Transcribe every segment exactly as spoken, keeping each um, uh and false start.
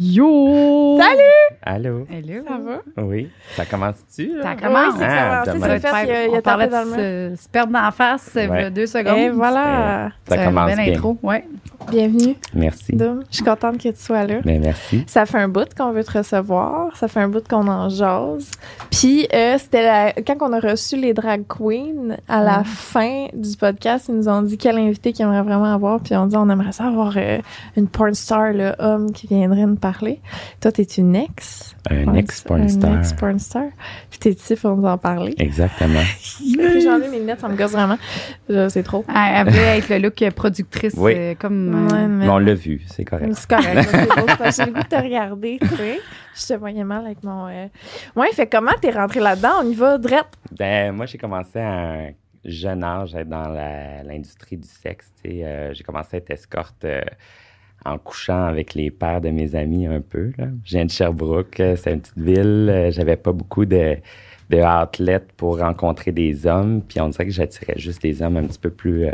Yo! Salut! Allô? Hello. Ça va? Oui. Ça commence-tu? Là? Ça commence. Oui, ah, ça commence. Ça fait, il a parlé de se perdre dans la face il ouais. y a deux secondes. Et voilà. Ça, ça commence bien. Intro. Ouais. Bienvenue. Merci. Dom, je suis contente que tu sois là. Bien, merci. Ça fait un bout qu'on veut te recevoir. Ça fait un bout qu'on en jase. Puis, euh, c'était la, quand on a reçu les drag queens, à la mmh. fin du podcast, ils nous ont dit quel invité qu'ils aimeraient vraiment avoir. Puis, on dit on aimerait ça avoir euh, une porn star, là, homme, qui viendrait nous parler. Parler. Toi, t'es une ex. Un ex porn star. Un ex porn star. Puis t'es ici pour nous en parler. Exactement. J'en ai mes lunettes, ça me gosse vraiment. Je, c'est trop. Elle voulait être le look productrice. Oui. Euh, comme, ouais, mais... mais on l'a vu, c'est correct. C'est correct. J'ai le goût de te regarder, tu sais. Je te voyais mal avec mon... Euh... Ouais, fait comment t'es rentrée là-dedans? On y va, drette. Ben, moi, j'ai commencé à un jeune âge à être dans la, l'industrie du sexe, tu sais. Euh, j'ai commencé à être escorte... Euh, en couchant avec les pères de mes amis un peu. Là. Je viens de Sherbrooke, c'est une petite ville. J'avais pas beaucoup de, de outlets pour rencontrer des hommes. Puis on dirait que j'attirais juste des hommes un petit peu plus euh,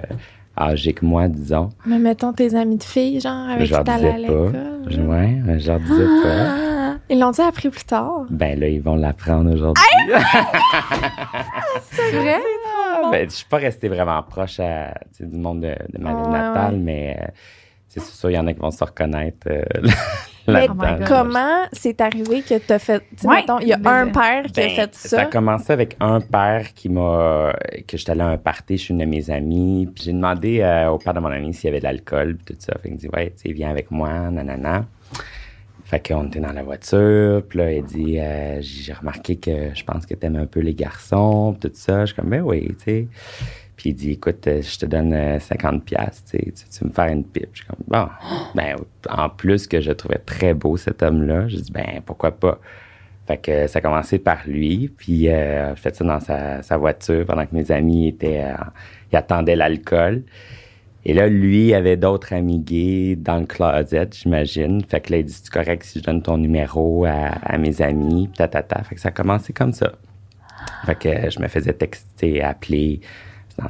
âgés que moi, disons. Mais mettons tes amis de filles, genre, avec qui t'allais à l'école. Je leur disais pas. Ouais, je leur disais ah, pas. Ils l'ont-ils appris plus tard? Ben là, ils vont l'apprendre aujourd'hui. Hey! C'est vrai? Ben, je suis pas restée vraiment proche à, du monde de, de ma ville ah, natale, ouais. mais... Euh, c'est sûr, il y en a qui vont se reconnaître. Euh, mais oh comment c'est arrivé que tu as fait... Ouais, mettons, il y a un père ben, qui a fait ça. Ça a commencé avec un père qui m'a... que j'étais allé à un party chez une de mes amies. Puis j'ai demandé euh, au père de mon ami s'il y avait de l'alcool puis tout ça. Fait qu'il me dit « Ouais, tu sais, viens avec moi, nanana. » Fait qu'on était dans la voiture. Puis là, il dit euh, « J'ai remarqué que je pense que t'aimes un peu les garçons puis tout ça. » Je suis comme « Ben oui, tu sais. » Puis il dit, écoute, je te donne cinquante piastres, tu sais, tu veux me faire une pipe? Je suis comme, bon, ben, en plus que je trouvais très beau cet homme-là, je dis, ben, pourquoi pas? Fait que ça a commencé par lui, puis euh, je faisais ça dans sa, sa voiture pendant que mes amis étaient, euh, ils attendaient l'alcool. Et là, lui avait d'autres amis gays dans le closet, j'imagine. Fait que là, il dit, c'est correct si je donne ton numéro à, à mes amis, ta, ta, ta. Fait que ça a commencé comme ça. Fait que je me faisais texter, appeler.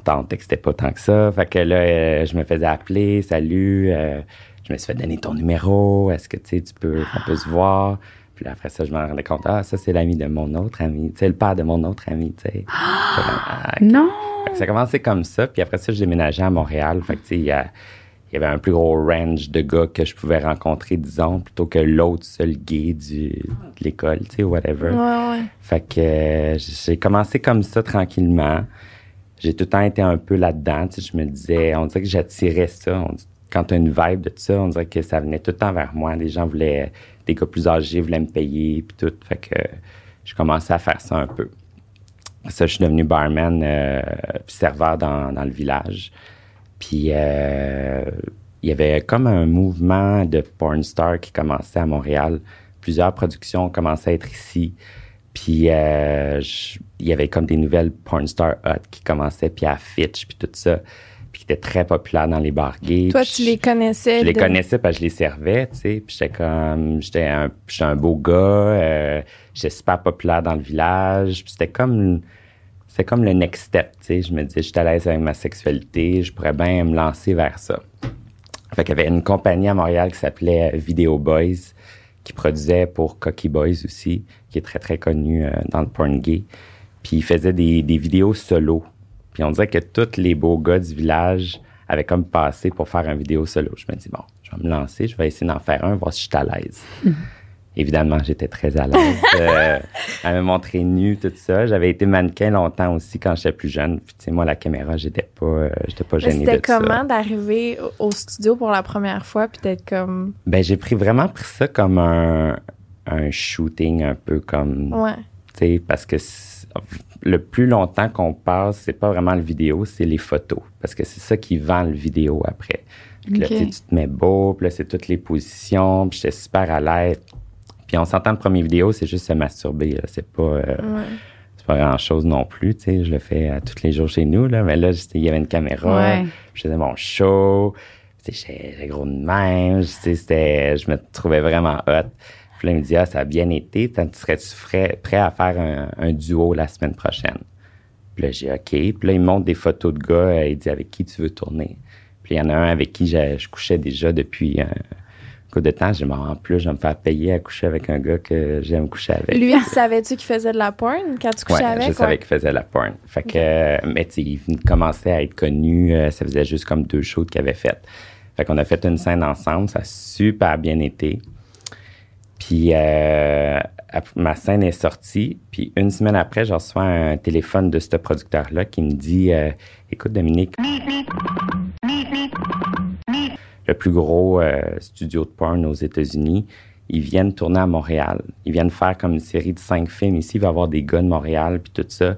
Dans le texte, c'était pas tant que ça. Fait que là, euh, je me faisais appeler, salut, euh, je me suis fait donner ton numéro, est-ce que tu sais, tu peux, on peut se voir. Puis là, après ça, je m'en rendais compte, ah, ça, c'est l'ami de mon autre ami, tu sais, le père de mon autre ami, tu sais. Ah, okay. Non! Ça a commencé comme ça, puis après ça, je déménageais à Montréal. Fait que, tu sais, il y, y avait un plus gros range de gars que je pouvais rencontrer, disons, plutôt que l'autre seul gay du, de l'école, tu sais, whatever. Ouais, ouais. Fait que euh, j'ai commencé comme ça, tranquillement. J'ai tout le temps été un peu là-dedans. Tu sais, je me disais, on dirait que j'attirais ça. On, quand tu as une vibe de tout ça, on dirait que ça venait tout le temps vers moi. Les gens voulaient, les gars plus âgés voulaient me payer, puis tout. Fait que je commençais à faire ça un peu. Ça, je suis devenu barman, euh, puis serveur dans, dans le village. Puis euh, il y avait comme un mouvement de porn star qui commençait à Montréal. Plusieurs productions commençaient à être ici. Puis, euh, je, il y avait comme des nouvelles porn star hot qui commençaient, puis à Fitch, puis tout ça, puis qui étaient très populaires dans les bars gays. Toi, tu je, les connaissais? Je de... les connaissais parce que je les servais, tu sais. Puis j'étais comme, j'étais un, j'étais un beau gars, euh, j'étais super populaire dans le village. Puis c'était comme, c'était comme le next step, tu sais. Je me disais, je suis à l'aise avec ma sexualité, je pourrais bien me lancer vers ça. Fait qu'il y avait une compagnie à Montréal qui s'appelait Video Boys, qui produisait pour Cocky Boys aussi, qui est très, très connu euh, dans le porn gay. Puis il faisait des, des vidéos solo. Puis on dirait que tous les beaux gars du village avaient comme passé pour faire un vidéo solo. Je me dis, bon, je vais me lancer, je vais essayer d'en faire un, voir si je suis à l'aise. Mm-hmm. Évidemment, j'étais très à l'aise. Euh, à me montrer nue, tout ça. J'avais été mannequin longtemps aussi quand j'étais plus jeune. Puis tu sais, moi, la caméra, j'étais pas, euh, j'étais pas gênée de ça. C'était comment d'arriver au studio pour la première fois puis d'être comme... Ben j'ai pris vraiment pris ça comme un, un shooting un peu comme... Ouais. Tu sais, parce que le plus longtemps qu'on passe, c'est pas vraiment le vidéo, c'est les photos. Parce que c'est ça qui vend le vidéo après. Puis là, okay. Tu te mets beau, puis là, c'est toutes les positions. Puis j'étais super à l'aise. Puis on s'entend, le premier vidéo, c'est juste se masturber. Là. C'est pas, euh, ouais. c'est pas grand-chose non plus. Tu sais, je le fais euh, tous les jours chez nous. Là, mais là, il y avait une caméra. Ouais. Je faisais mon show. J'étais gros de même. C'était, je me trouvais vraiment hot. Puis là, il me dit, ah, ça a bien été. Tu serais-tu prêt, prêt à faire un, un duo la semaine prochaine? Puis là, j'ai OK. Puis là, il me montre des photos de gars. Euh, il dit, avec qui tu veux tourner? Puis il y en a un avec qui je, je couchais déjà depuis... Euh, coup de temps, j'ai marre. Plus, je vais me faire payer à coucher avec un gars que j'aime coucher avec. Lui, savais-tu qu'il faisait de la porn quand tu couchais ouais, avec? Oui, je savais qu'il faisait de la porn. Fait que, okay. euh, mais tu sais, il commençait à être connu. Euh, ça faisait juste comme deux shows qu'il avait faites. Fait qu'on a fait une scène ensemble. Ça a super bien été. Puis, euh, ma scène est sortie. Puis, une semaine après, je reçois un téléphone de ce producteur-là qui me dit euh, « Écoute, Dominique... » le plus gros euh, studio de porn aux États-Unis, ils viennent tourner à Montréal. Ils viennent faire comme une série de cinq films. Ici, il va y avoir des gars de Montréal, puis tout ça,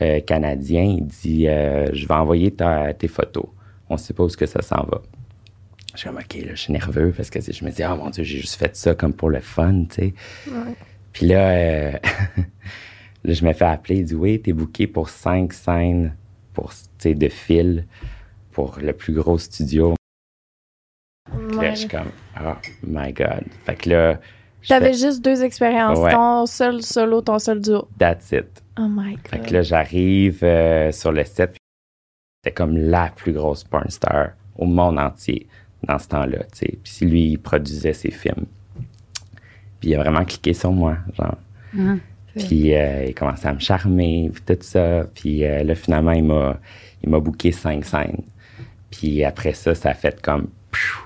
euh, canadien. Il dit euh, « Je vais envoyer ta, tes photos. » On ne sait pas où que ça s'en va. Je suis comme « OK, là, je suis nerveux. » Parce que je me dis « Ah, oh, mon Dieu, j'ai juste fait ça comme pour le fun, tu sais. Ouais. » Puis là, euh, là, je me fais appeler. Il dit « Oui, t'es booké pour cinq scènes pour, de fil pour le plus gros studio. » Là, je suis comme, oh my God. Fait que là... T'avais fais... juste deux expériences, ouais. Ton seul solo, ton seul duo. That's it. Oh my God. Fait que là, j'arrive euh, sur le set, c'était comme la plus grosse porn star au monde entier dans ce temps-là, tu sais. Puis lui, il produisait ses films. Puis il a vraiment cliqué sur moi, genre. Mmh, puis euh, il commençait à me charmer, puis tout ça. Puis euh, là, finalement, il m'a, il m'a booké cinq scènes. Puis après ça, ça a fait comme... Pfiou,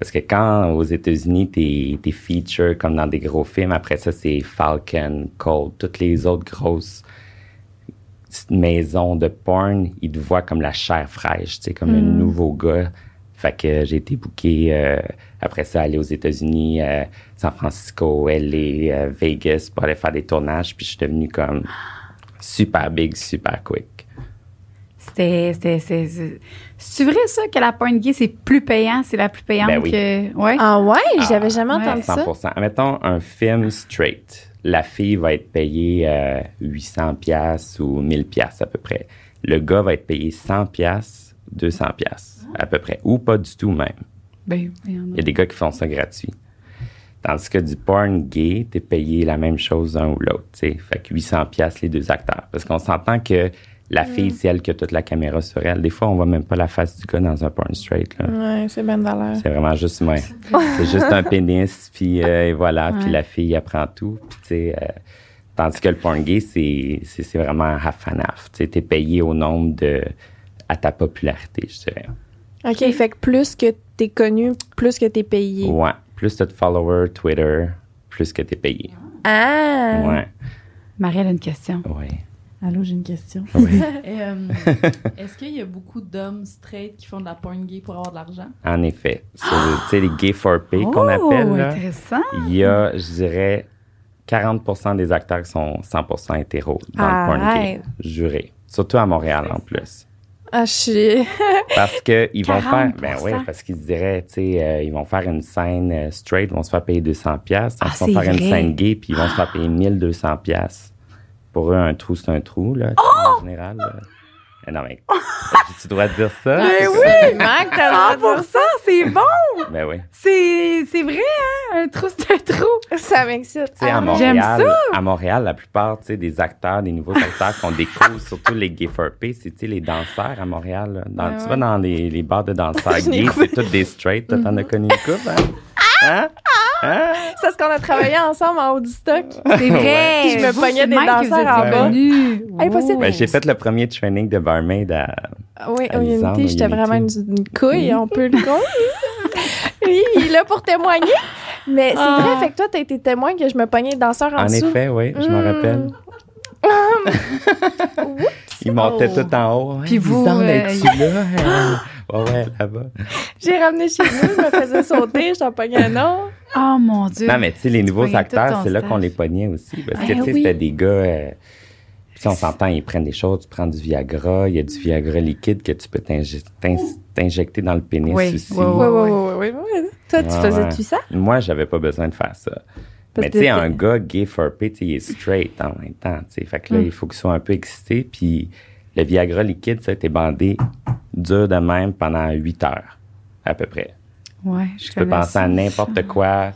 parce que quand, aux États-Unis, t'es, t'es feature comme dans des gros films, après ça, c'est Falcon, Cold, toutes les autres grosses maisons de porn, ils te voient comme la chair fraîche, tu sais, comme mm. le nouveau gars. Fait que j'ai été booké, euh, après ça, aller aux États-Unis, euh, San Francisco, L A, euh, Vegas, pour aller faire des tournages, puis je suis devenu comme super big, super quick. C'était... c'était, c'était, c'était... C'est vrai, ça, que la porn gay, c'est plus payant, c'est la plus payante ben oui. que... Ouais. Ah ouais? J'avais ah, jamais entendu ouais. cent pour cent. Ça. Mettons un film straight. La fille va être payée euh, huit cents dollars ou mille dollars à peu près. Le gars va être payé cent dollars, deux cents dollars à peu près. Ou pas du tout même. Ben, il y en a. Il y a des gars qui font ça gratuit. Tandis que du porn gay, t'es payé la même chose un ou l'autre. T'sais. Fait que huit cents dollars les deux acteurs. Parce qu'on s'entend que... La fille, c'est elle qui a toute la caméra sur elle. Des fois, on voit même pas la face du gars dans un porn straight. Là. Ouais, c'est bien dans l'air. C'est vraiment juste, ouais. c'est juste un pénis, puis euh, et voilà, puis la fille, elle prend tout. Puis, tu sais, euh, tandis que le porn gay, c'est, c'est, c'est vraiment half and half. Tu sais, t'es payé au nombre de. À ta popularité, je dirais. OK, fait que plus que t'es connu, plus que t'es payé. Ouais, plus t'as de followers, Twitter, plus que t'es payé. Ah! Ouais. Marie, elle a une question. Oui. Allô, j'ai une question. Oui. euh, est-ce qu'il y a beaucoup d'hommes straight qui font de la porn gay pour avoir de l'argent? En effet. Tu sais, les gay for pay qu'on oh, appelle. Là, intéressant. Il y a, je dirais, quarante pour cent des acteurs qui sont cent pour cent hétéros dans ah, le porn gay. Juré. Surtout à Montréal, en plus. Ah, chier. Parce qu'ils vont faire... Ben oui, parce qu'ils se diraient, tu sais, euh, ils vont faire une scène euh, straight, ils vont se faire payer deux cents dollars. Ils ah, vont faire vrai. Une scène gay, puis ils vont ah. se faire payer mille deux cents dollars. Pour eux, un trou, c'est un trou, là, oh! en général. Là. Mais non, mais tu dois dire ça. Mais oui, Mac, t'as cent pour cent, c'est bon. Ben oui. C'est, c'est vrai, hein, un trou, c'est un trou. Ça m'excite. Ah, j'aime ça. À Montréal, la plupart des acteurs, des nouveaux acteurs qu'on découvre, surtout les gays for pay, c'est les danseurs à Montréal. Dans, tu ouais. vas dans les, les bars de danseurs gays, c'est tous des straights. T'en as connu une couple, hein? Hein? Hein? C'est ce qu'on a travaillé ensemble en haut du stock. C'est vrai. Ouais. Puis je me pognais des danseurs en bas. Impossible. Ben, j'ai fait le premier training de barmaid à. Oui, à au Unity, j'étais vraiment une, une couille, on peut le dire. Oui, il est là pour témoigner. Mais c'est ah. vrai, fait que toi, t'as été témoin que je me pognais des danseurs en, en dessous. En effet, oui, je m'en mm. rappelle. Ils montaient oh. tout en haut. Puis vous, vous en êtes euh, là. Euh, oh ouais, là-bas. J'ai ramené chez nous, je me faisais sauter, je t'en pognais un autre. Oh mon Dieu. Non, mais tu sais, les nouveaux acteurs, c'est stage. Là qu'on les pognait aussi. Parce que, eh, tu sais, oui. c'était des gars. Euh, si on s'entend, ils prennent des choses, tu prends du Viagra, il y a du Viagra liquide que tu peux t'inje- t'in- t'injecter dans le pénis oui. aussi. Oui, oui, oui. oui, oui, oui. Toi, tu ah, faisais-tu ça? Moi, j'avais pas besoin de faire ça. Mais tu sais, un gars gay for pay, il est straight en même temps. T'sais. Fait que là, mm. il faut qu'il soit un peu excité. Puis le Viagra liquide, ça a été bandé dur de même pendant huit heures, à peu près. Ouais, je Tu peux penser ça. À n'importe quoi.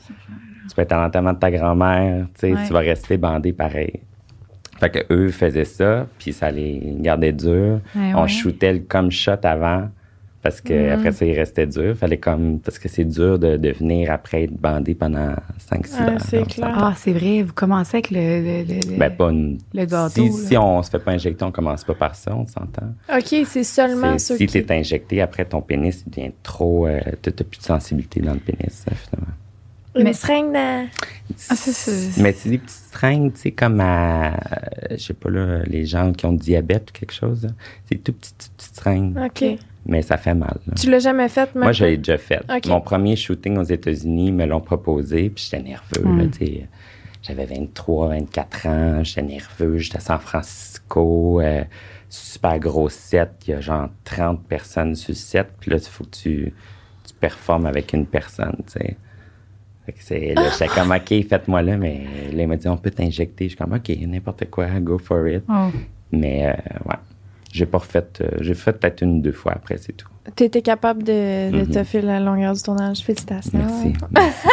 Tu peux être à l'enterrement de ta grand-mère. Ouais. Tu vas rester bandé pareil. Fait que eux faisaient ça, puis ça les gardait dur. Ouais, on ouais. shootait le comme shot avant. Parce que mm-hmm. après ça, il restait dur. Fallait comme. Parce que c'est dur de, de venir après être bandé pendant cinq six ah, heures. C'est clair. Ah, c'est vrai. Vous commencez avec le, le, le, ben, pas une, le gâteau. Si, si on se fait pas injecter, on commence pas par ça, on s'entend. OK, c'est seulement c'est, ceux si qui... Si t'es injecté, après ton pénis, il devient trop... Euh, t'as, t'as plus de sensibilité dans le pénis, euh, finalement. Une mais, seringue dans... Ah, c'est, c'est... Mais c'est des petites seringues, tu sais, comme à... Je sais pas, là, les gens qui ont diabète ou quelque chose, là. C'est tout petit, petite, petite seringue. OK. Mais ça fait mal. Là. Tu l'as jamais faite, moi? Moi, je l'ai déjà faite. Okay. Mon premier shooting aux États-Unis, ils me l'ont proposé, puis j'étais nerveux, mm. là, tu sais. J'avais vingt-trois, vingt-quatre ans, j'étais nerveux, j'étais à San Francisco, euh, super gros set, il y a genre trente personnes sur le set, puis là, il faut que tu, tu performes avec une personne, tu sais. Fait que c'est, là, j'étais comme, OK, faites-moi là, mais là, il m'a dit, on peut t'injecter. Je suis comme, OK, n'importe quoi, go for it. Oh. Mais, euh, ouais, j'ai pas refait, euh, j'ai fait peut-être une ou deux fois après, c'est tout. T'étais capable de, de mm-hmm. te faire la longueur du tournage. Félicitations. Merci. Merci.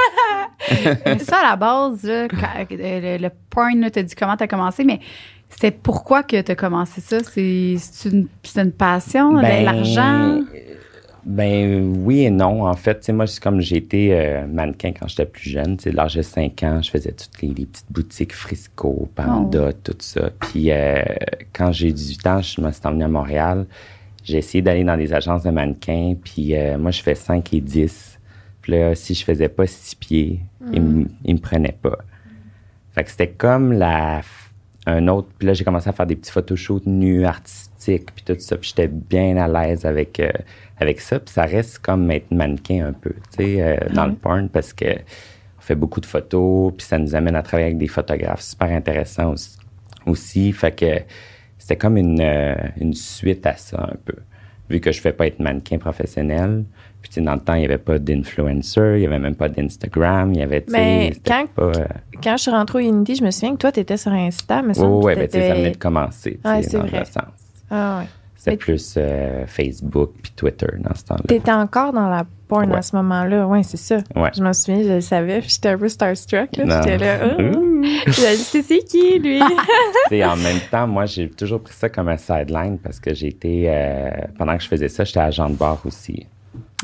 Mais ça, à la base, là, quand, le, le porn, là, t'as dit comment t'as commencé, mais c'était pourquoi que t'as commencé ça? C'est, c'est, une, c'est une passion, ben, de l'argent? Ben oui et non. En fait, tu sais, moi, c'est comme j'ai été euh, mannequin quand j'étais plus jeune. Tu sais, de l'âge de cinq ans, je faisais toutes les, les petites boutiques Frisco, Panda, oh. tout ça. Puis euh, quand j'ai dix-huit ans, je me suis emmené à Montréal. J'ai essayé d'aller dans des agences de mannequins. Puis euh, moi, je fais cinq et dix. Puis là, si je faisais pas six pieds, mm. ils m- ils me prenaient pas. Fait que c'était comme la... un autre... Puis là, j'ai commencé à faire des petits photoshoots nus, artistiques, puis tout ça. Puis j'étais bien à l'aise avec... Euh, avec ça, puis ça reste comme être mannequin un peu, tu sais, euh, mm-hmm. dans le porn, parce que on fait beaucoup de photos, puis ça nous amène à travailler avec des photographes super intéressants aussi. aussi fait que c'était comme une, euh, une suite à ça un peu, vu que je ne fais pas être mannequin professionnel. Puis, tu sais, dans le temps, il n'y avait pas d'influencer, il n'y avait même pas d'Instagram, il y avait, tu sais, quand, pas... Euh... quand je suis rentrée au Unity, je me souviens que toi, tu étais sur Insta, mais ça oh, ouais, ben, tu sais, ça venait de commencer, tu sais, ouais, dans vrai. Le sens. Ah, ouais. C'était plus euh, Facebook puis Twitter dans ce temps-là. T'étais encore dans la porn ouais. à ce moment-là. Oui, c'est ça. Ouais. Je m'en souviens, je le savais. Puis j'étais un peu starstruck. Là. J'étais là, oh. J'ai dit, c'est, c'est qui, lui? En même temps, moi, j'ai toujours pris ça comme un sideline parce que j'étais... Euh, pendant que je faisais ça, j'étais agent de bar aussi.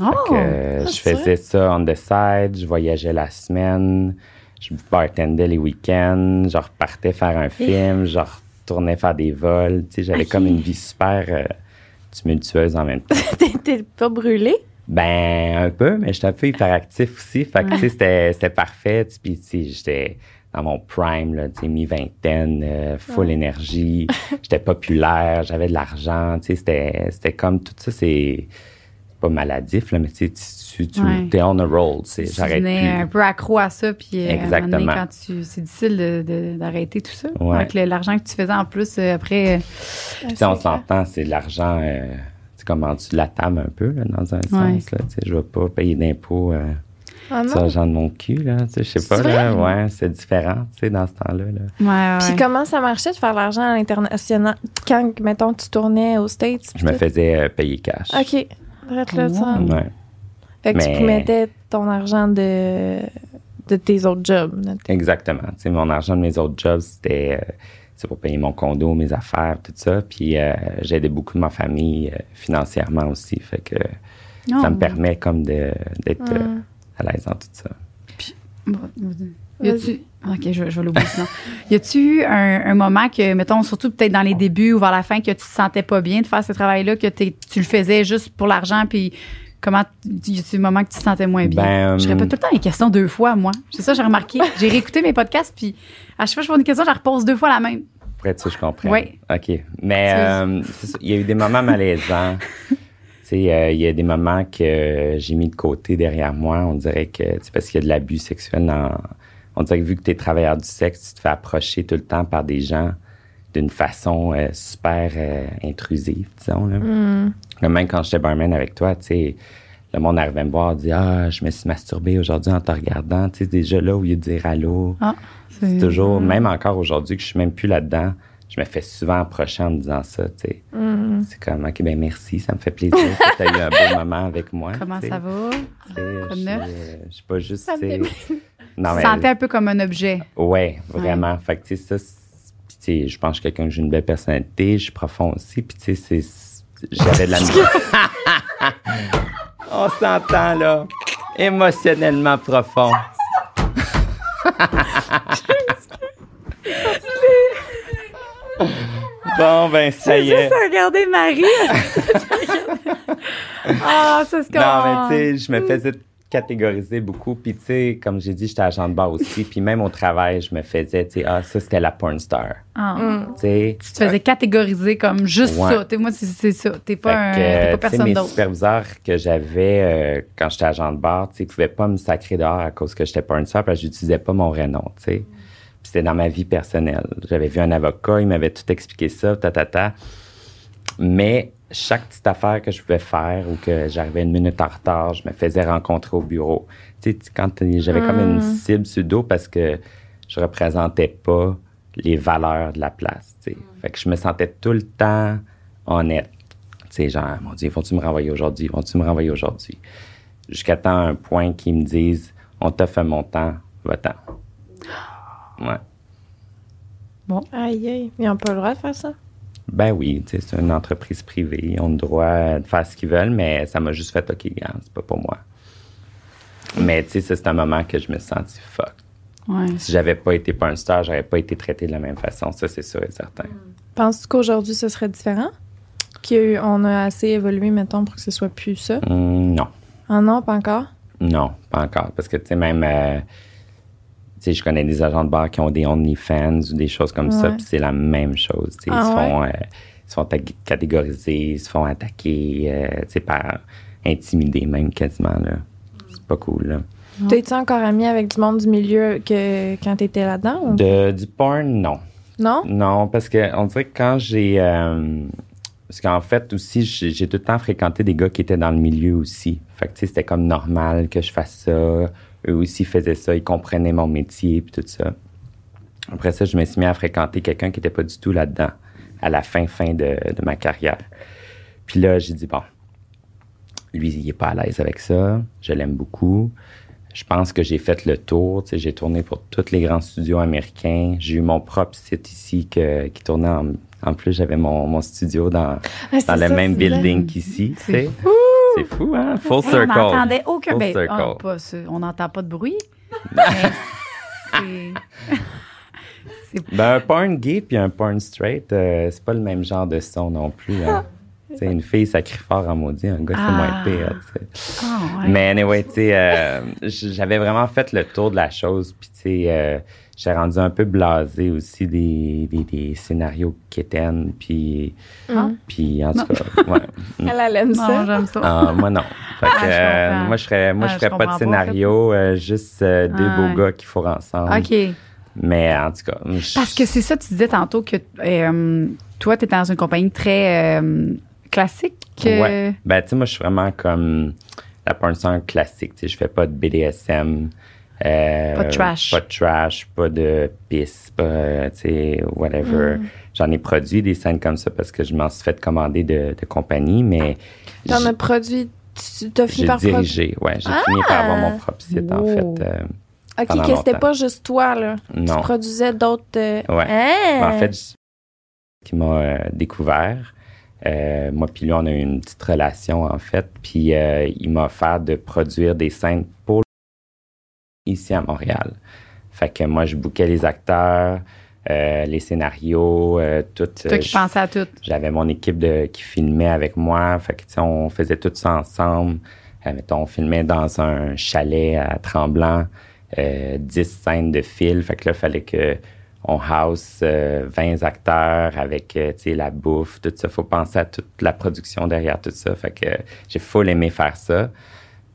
Oh, que, euh, ah, je faisais ça on the side. Je voyageais la semaine. Je bartendais les week-ends. Je repartais faire un film. Et... genre tournais faire des vols, tu sais, j'avais okay. comme une vie super euh, tumultueuse en même temps. T'étais pas brûlée? Ben, un peu, mais j'étais un peu hyperactif aussi, fait que, tu sais, c'était, c'était parfait, puis, tu sais, j'étais dans mon prime, là, tu sais, mi-vingtaine, euh, full ouais. énergie, j'étais populaire, j'avais de l'argent, tu sais, c'était, c'était comme, tout ça, c'est... pas maladif, là, mais tu tu, tu ouais. t'es on a roll, tu sais, j'arrête plus. Tu un peu accro à ça, puis exactement. À un moment donné, quand tu, c'est difficile de, de, d'arrêter tout ça. Ouais. Avec le, l'argent que tu faisais en plus, après... Puis on s'entend, c'est de l'argent, euh, c'est comme en dessous de la table un peu, là, dans un ouais. sens, là, tu sais, je vais pas payer d'impôts euh, ah sur l'argent de mon cul, là, tu sais, je sais pas, là, ouais, c'est différent, tu sais, dans ce temps-là, là. Ouais, ouais. Puis comment ça marchait de faire de l'argent à l'international? Quand, mettons, tu tournais aux States? Je me faisais euh, payer cash. OK. Là, wow. ouais. Fait que mais... tu mettais ton argent de, de tes autres jobs. Exactement. T'sais, mon argent de mes autres jobs, c'était euh, c'est pour payer mon condo, mes affaires, tout ça. Puis euh, j'aidais beaucoup de ma famille euh, financièrement aussi. Fait que oh, ça me ouais. permet comme de, d'être ouais. euh, à l'aise dans tout ça. Puis, bon, y a-tu... OK, je, je vais l'oublier sinon. Y a-tu eu un, un moment que, mettons, surtout peut-être dans les débuts ou vers la fin, que tu te sentais pas bien de faire ce travail-là, que tu le faisais juste pour l'argent, puis comment, y a-tu eu un moment que tu te sentais moins bien? Ben, je répète tout le temps les questions deux fois, moi. C'est ça, j'ai remarqué. J'ai réécouté mes podcasts, puis à chaque fois que je pose une question, je la repose deux fois la même. Après ça, je comprends. Oui. OK. Mais euh, c'est ça, il y a eu des moments malaisants. Tu sais, euh, il y a des moments que euh, j'ai mis de côté derrière moi. On dirait que, tu sais, parce qu'il y a de l'abus sexuel dans... On dirait que vu que tu es travailleur du sexe, tu te fais approcher tout le temps par des gens d'une façon euh, super euh, intrusive, disons. Là. Mm. Même quand j'étais barman avec toi, tu sais, le monde arrivait me voir, dit « Ah, je me suis masturbée aujourd'hui en te regardant. » Tu sais, déjà là, au lieu de dire « Allô ah, », c'est... c'est toujours, mm. même encore aujourd'hui, que je suis même plus là-dedans, je me fais souvent approcher en me disant ça, tu sais. Mm. C'est comme « OK, ben merci, ça me fait plaisir que tu as eu un beau moment avec moi. » Comment t'sais. Ça va? Je suis euh, pas juste, tu sais... Non, mais, tu te sentais un peu comme un objet. Oui, vraiment. Ouais. Fait que, tu sais, ça, tu sais, je pense que quelqu'un que j'ai une belle personnalité, je suis profond aussi. Puis, tu sais, c'est, c'est, j'avais de la misère. On s'entend, là. Émotionnellement profond. Bon, ben, ça y est. J'ai juste regardé Marie. Ah, oh, c'est ce qu'on... Non, mais tu sais, je me faisais catégoriser beaucoup. Puis, tu sais, comme j'ai dit, j'étais agent de bar aussi. Puis, même au travail, je me faisais, tu sais, ah, ça, c'était la porn star. Ah. Mm. Tu sais. Tu te faisais catégoriser comme juste ouais. ça. T'sais, moi, c'est, c'est ça. T'es pas, un, que, t'es pas personne mes d'autre. Mes superviseurs que j'avais euh, quand j'étais agent de bar, tu sais, ils pouvaient pas me sacrer dehors à cause que j'étais porn star parce que j'utilisais pas mon vrai nom, tu sais. Mm. Puis, c'était dans ma vie personnelle. J'avais vu un avocat, il m'avait tout expliqué ça, ta, ta, ta. Mais... chaque petite affaire que je pouvais faire ou que j'arrivais une minute en retard, je me faisais rencontrer au bureau. Tu sais, quand j'avais mmh. comme une cible sur le dos parce que je représentais pas les valeurs de la place, tu sais. Mmh. Fait que je me sentais tout le temps honnête. Tu sais, genre, mon Dieu, vont-tu me renvoyer aujourd'hui? Vont-tu me renvoyer aujourd'hui? Jusqu'à temps un point qu'ils me disent, on t'a fait mon temps, va-t'en. Ouais. Bon. Aïe, aïe. Ils n'ont pas le droit de faire ça? Ben oui, c'est une entreprise privée. Ils ont le droit de faire ce qu'ils veulent, mais ça m'a juste fait « OK, gars, c'est pas pour moi. » Mais tu sais, c'est un moment que je me suis sentie « fuck ouais. ». Si j'avais pas été porn star, j'aurais pas été traitée de la même façon. Ça, c'est sûr et certain. Penses-tu qu'aujourd'hui, ce serait différent? Qu'on a assez évolué, mettons, pour que ce soit plus ça? Mmh, non. Ah non, pas encore? Non, pas encore. Parce que tu sais, même... Euh, tu sais, je connais des agents de bar qui ont des OnlyFans ou des choses comme ouais. ça, puis c'est la même chose. Tu sais, ah, ils se font, ouais. euh, ils se font ta- catégoriser, ils se font attaquer, euh, tu sais, par intimider même quasiment, là. C'est pas cool, là. Ouais. T'es-tu encore ami avec du monde du milieu que quand t'étais là-dedans? Ou? De, du porn, non. Non? Non, parce qu'on dirait que quand j'ai... Euh, parce qu'en fait, aussi, j'ai, j'ai tout le temps fréquenté des gars qui étaient dans le milieu aussi. Fait que, tu sais, c'était comme normal que je fasse ça. Eux aussi faisaient ça, ils comprenaient mon métier puis tout ça. Après ça, je me suis mis à fréquenter quelqu'un qui n'était pas du tout là-dedans, à la fin, fin de, de ma carrière. Puis là, j'ai dit, bon, lui, il n'est pas à l'aise avec ça, je l'aime beaucoup. Je pense que j'ai fait le tour, tu sais, j'ai tourné pour tous les grands studios américains. J'ai eu mon propre site ici que, qui tournait en... En plus, j'avais mon, mon studio dans, ah, dans le ça, même building qu'ici, tu sais. C'est fou, hein? Full hey, circle. On n'entendait aucun... Ben, oh, pas, on n'entend pas de bruit. Mais c'est... c'est... Ben, un porn gay puis un porn straight, euh, c'est pas le même genre de son non plus. Hein. T'sais, une fille, ça crie fort en maudit. Un gars, c'est ah. moins pire. Oh, ouais. Mais anyway, tu sais, euh, j'avais vraiment fait le tour de la chose. Puis, tu sais, euh, j'ai rendu un peu blasé aussi des, des, des scénarios quétaines. Puis, mm. puis en tout cas, ouais. mm. Elle, elle aime ça. Non, j'aime ça. Ah, moi, non. Fait que, euh, moi, je ferais, moi, ah, je ferais je pas de scénario, pas. Euh, juste euh, ah. deux beaux gars qui fourrent ensemble. OK. Mais en tout cas... Je... Parce que c'est ça, tu disais tantôt que euh, toi, t'étais dans une compagnie très... Euh, classique? Euh... Ouais. Ben, tu sais, moi, je suis vraiment comme la porn star classique. Tu sais, je fais pas de B D S M. Euh, pas de trash. Pas de trash, pas de pisse, pas, tu sais, whatever. Mm. J'en ai produit des scènes comme ça parce que je m'en suis fait commander de, de compagnie, mais... T'en as produit... Tu t'as fini par... J'ai dirigé, ouais. J'ai ah! fini par avoir mon propre site, wow. en fait. Euh, OK, que c'était pas juste toi, là. Non. Tu produisais d'autres... Euh... Ouais. Hey! Ben, en fait, je... qui m'a euh, découvert... Euh, moi puis lui, on a eu une petite relation, en fait. Puis euh, il m'a offert de produire des scènes pour ici à Montréal. Fait que moi, je bookais les acteurs, euh, les scénarios, euh, tout. C'est toi qui je, pensais à tout. J'avais mon équipe de, qui filmait avec moi. Fait que, tu sais, on faisait tout ça ensemble. Euh, mettons, on filmait dans un chalet à Tremblant, euh, dix scènes de fil. Fait que là, il fallait que... On house euh, vingt acteurs avec euh, la bouffe, tout ça. Faut penser à toute la production derrière tout ça. Fait que euh, j'ai full aimé faire ça.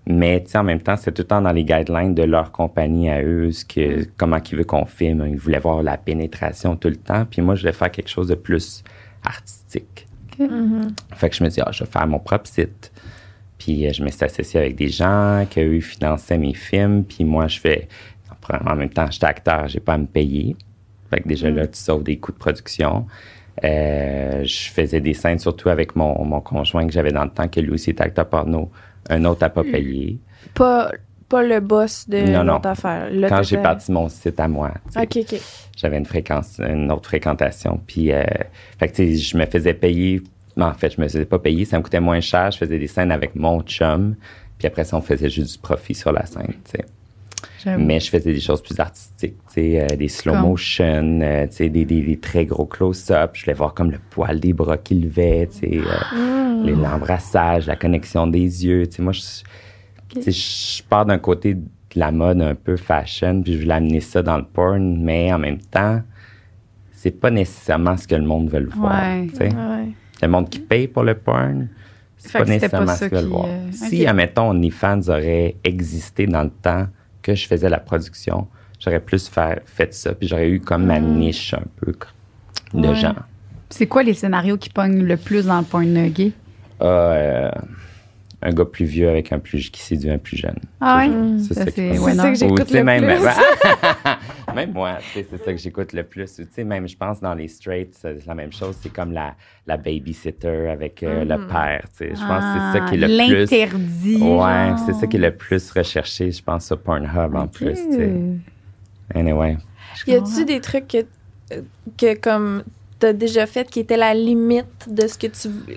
Mais en même temps, c'est tout le temps dans les guidelines de leur compagnie à eux, ce que, comment ils veulent qu'on filme. Ils voulaient voir la pénétration tout le temps. Puis moi, je voulais faire quelque chose de plus artistique. Okay. Mm-hmm. Fait que je me dis, ah, je vais faire mon propre site. Puis euh, je me suis associé avec des gens qui, eux, finançaient mes films. Puis moi, je fais... En même temps, j'étais acteur, j'ai pas à me payer. Fait que déjà, mmh. là, tu sauves des coûts de production. Euh, je faisais des scènes, surtout avec mon, mon conjoint que j'avais dans le temps, que lui aussi était acteur porno. Un autre à pas payer. Pas, pas le boss de non, notre non. affaire. Là, quand j'ai fait... parti mon site à moi. OK, OK. J'avais une fréquence, une autre fréquentation. Puis, euh, fait que, tu sais, je me faisais payer Mais en fait, je me faisais pas payer, ça me coûtait moins cher. Je faisais des scènes avec mon chum. Puis après ça, on faisait juste du profit sur la scène, tu sais. J'aime. Mais je faisais des choses plus artistiques, tu sais, euh, des slow comme. motion, euh, tu sais, des, des, des très gros close-up. Je voulais voir comme le poil des bras qu'il levait, tu sais, euh, mmh. l'embrassage, la connexion des yeux. Tu sais, moi, je, okay. tu sais, je pars d'un côté de la mode un peu fashion, puis je voulais amener ça dans le porn, mais en même temps, c'est pas nécessairement ce que le monde veut le voir, ouais, tu sais. Ouais. Le monde qui paye pour le porn, c'est fait pas nécessairement pas ce qu'ils veulent voir. Euh, okay. Si, admettons, OnlyFans aurait existé dans le temps que je faisais la production, j'aurais plus faire, fait ça, puis j'aurais eu comme mmh. ma niche un peu de ouais. genre. C'est quoi les scénarios qui pognent le plus dans le porn gay? Euh, un gars plus vieux avec un plus qui séduit un plus jeune. Ah toujours. Oui? C'est ça, ça, c'est, c'est, ouais, c'est ça que j'écoute ou, le même, plus. Même, même moi, c'est ça que j'écoute le plus. Tu sais, même, je pense, dans les straights, c'est la même chose. C'est comme la, la babysitter avec euh, mm. le père, tu sais. Je pense ah, que c'est ça qui est le l'interdit, plus... L'interdit. Ouais, genre. C'est ça qui est le plus recherché, je pense, sur Pornhub okay. en plus, tu sais. Anyway. Y a-tu des trucs que, que comme, t'as déjà fait qui étaient la limite de ce que tu...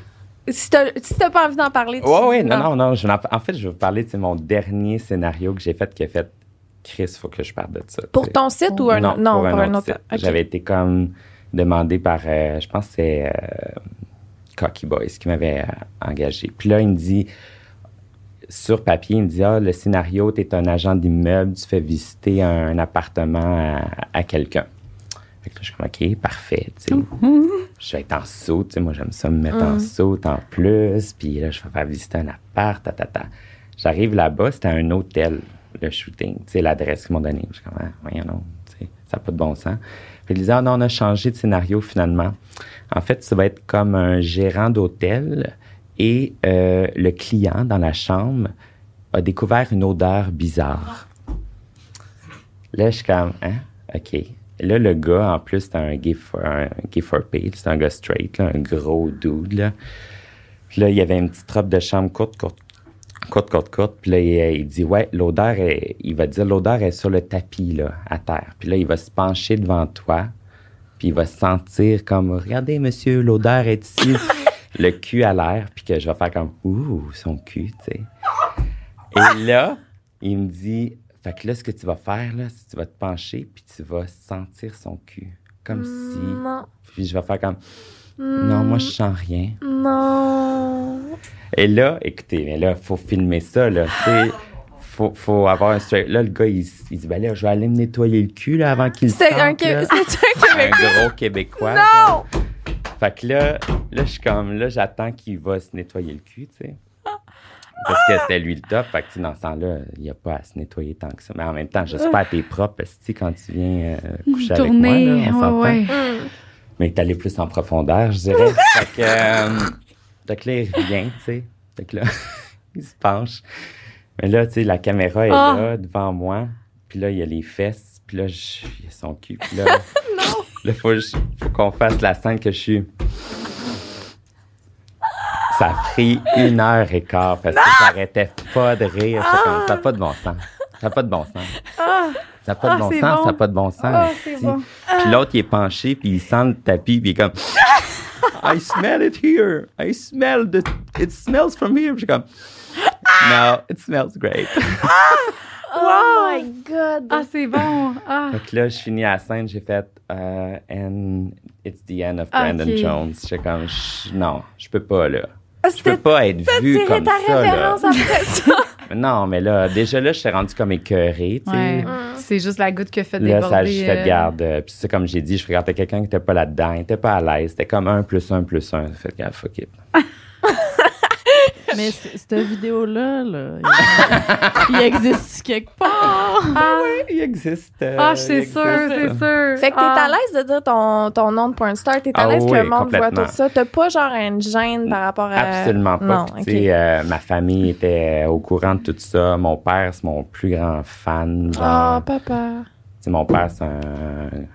Si t'as, si t'as pas envie d'en parler... Oui, oui, ouais, non, non, non. Je, en fait, je vais vous parler de mon dernier scénario que j'ai fait, qui a fait « Chris, il faut que je parle de ça. » Pour t'sais. Ton site ou un... Non, non pour, pour un, un autre site. Okay. J'avais été comme demandé par, euh, je pense que c'est euh, Cocky Boys qui m'avait euh, engagé. Puis là, il me dit, sur papier, il me dit « Ah, le scénario, t'es un agent d'immeuble, tu fais visiter un, un appartement à, à quelqu'un. » Fait que là, je suis comme, OK, parfait, tu sais. Mm-hmm. Je vais être en saut, tu sais, moi, j'aime ça me mettre mm. en saut en plus. Puis là, je vais faire visiter un appart, ta, ta, ta. J'arrive là-bas, c'était un hôtel, le shooting, tu sais, l'adresse qu'ils m'ont donnée. Je suis comme, ah, voyons, non, tu sais, ça n'a pas de bon sens. Puis ils disaient, ah non, on a changé de scénario finalement. En fait, ça va être comme un gérant d'hôtel et euh, le client dans la chambre a découvert une odeur bizarre. Là, je suis comme, hein, OK. Là, le gars, en plus, c'était un gay for, un gay for pay. C'était un gars straight, là, un gros dude. Là. Puis là, il y avait une petite robe de chambre courte, courte, courte, courte, courte. Puis là, il, il dit, ouais, l'odeur est... Il va dire, l'odeur est sur le tapis, là, à terre. Puis là, il va se pencher devant toi. Puis il va sentir comme, regardez, monsieur, l'odeur est ici. Le cul à l'air. Puis que je vais faire comme, ouh, son cul, tu sais. Et là, il me dit... Fait que là, ce que tu vas faire, là, c'est que tu vas te pencher puis tu vas sentir son cul. Comme si... Non. Puis je vais faire comme... Non, moi, je sens rien. Non. Et là, écoutez, mais là, faut filmer ça, là, tu sais... Faut, faut avoir un straight. Là, le gars, il, il dit, ben là, je vais aller me nettoyer le cul, là, avant qu'il c'est le sente, un Québé- C'est un Québécois. Un gros Québécois. Non! Là. Fait que là, là, je suis comme... Là, j'attends qu'il va se nettoyer le cul, tu sais. Parce que c'était lui le top. Fait que, dans ce temps-là, il n'y a pas à se nettoyer tant que ça. Mais en même temps, j'espère que t'es propre. Parce que, quand tu viens euh, coucher tourner, avec moi, là, on ouais, s'entend. Ouais. Mais t'es allé plus en profondeur, je dirais. Fait que, euh, fait que là, il revient, tu sais. Fait que là, il se penche. Mais là, tu sais, la caméra est oh. là, devant moi. Puis là, il y a les fesses. Puis là, je... il y a son cul. Puis là, il faut, faut qu'on fasse la scène que je suis... Ça a pris une heure et quart parce que ah! j'arrêtais pas de rire. Ah! Comme, ça n'a pas de bon sens. Ça n'a pas de bon sens. Ah! Ça n'a pas, ah, bon bon. Ça n'a pas de bon sens. Ça n'a pas de bon sens. Puis l'autre, il est penché, puis il sent le tapis, puis il est comme... I smell it here. I smell the... It smells from here. Puis je suis comme... No, it smells great. Oh wow. My God! Ah, c'est bon! Ah. Donc là, je finis à la scène, j'ai fait uh, And it's the end of Brandon okay. Jones. J'étais comme, je, non, je peux pas, là. Ah, je peux pas être vu comme ta ça, là. Après ça. Non, mais là, déjà là, je suis rendu comme écœuré, tu sais. Ouais. Mm. C'est juste la goutte qui a fait déborder. Là, ça a juste fait euh... garde. Puis c'est comme j'ai dit, je regardais quelqu'un qui était pas là-dedans, il était pas à l'aise. C'était comme un plus un plus un. J'ai fait garde, fuck it. Mais cette vidéo-là, là, il existe quelque part. Ah oui, il existe. Euh, ah, c'est existe. sûr, c'est sûr. Fait que t'es ah. à l'aise de dire ton, ton nom de porn star, t'es à l'aise ah, oui, que le monde voit tout ça. T'as pas genre une gêne par rapport à... Absolument pas. Non, okay. Tu sais, euh, ma famille était au courant de tout ça. Mon père, c'est mon plus grand fan. Ah, oh, papa. T'sais, mon père, c'est un,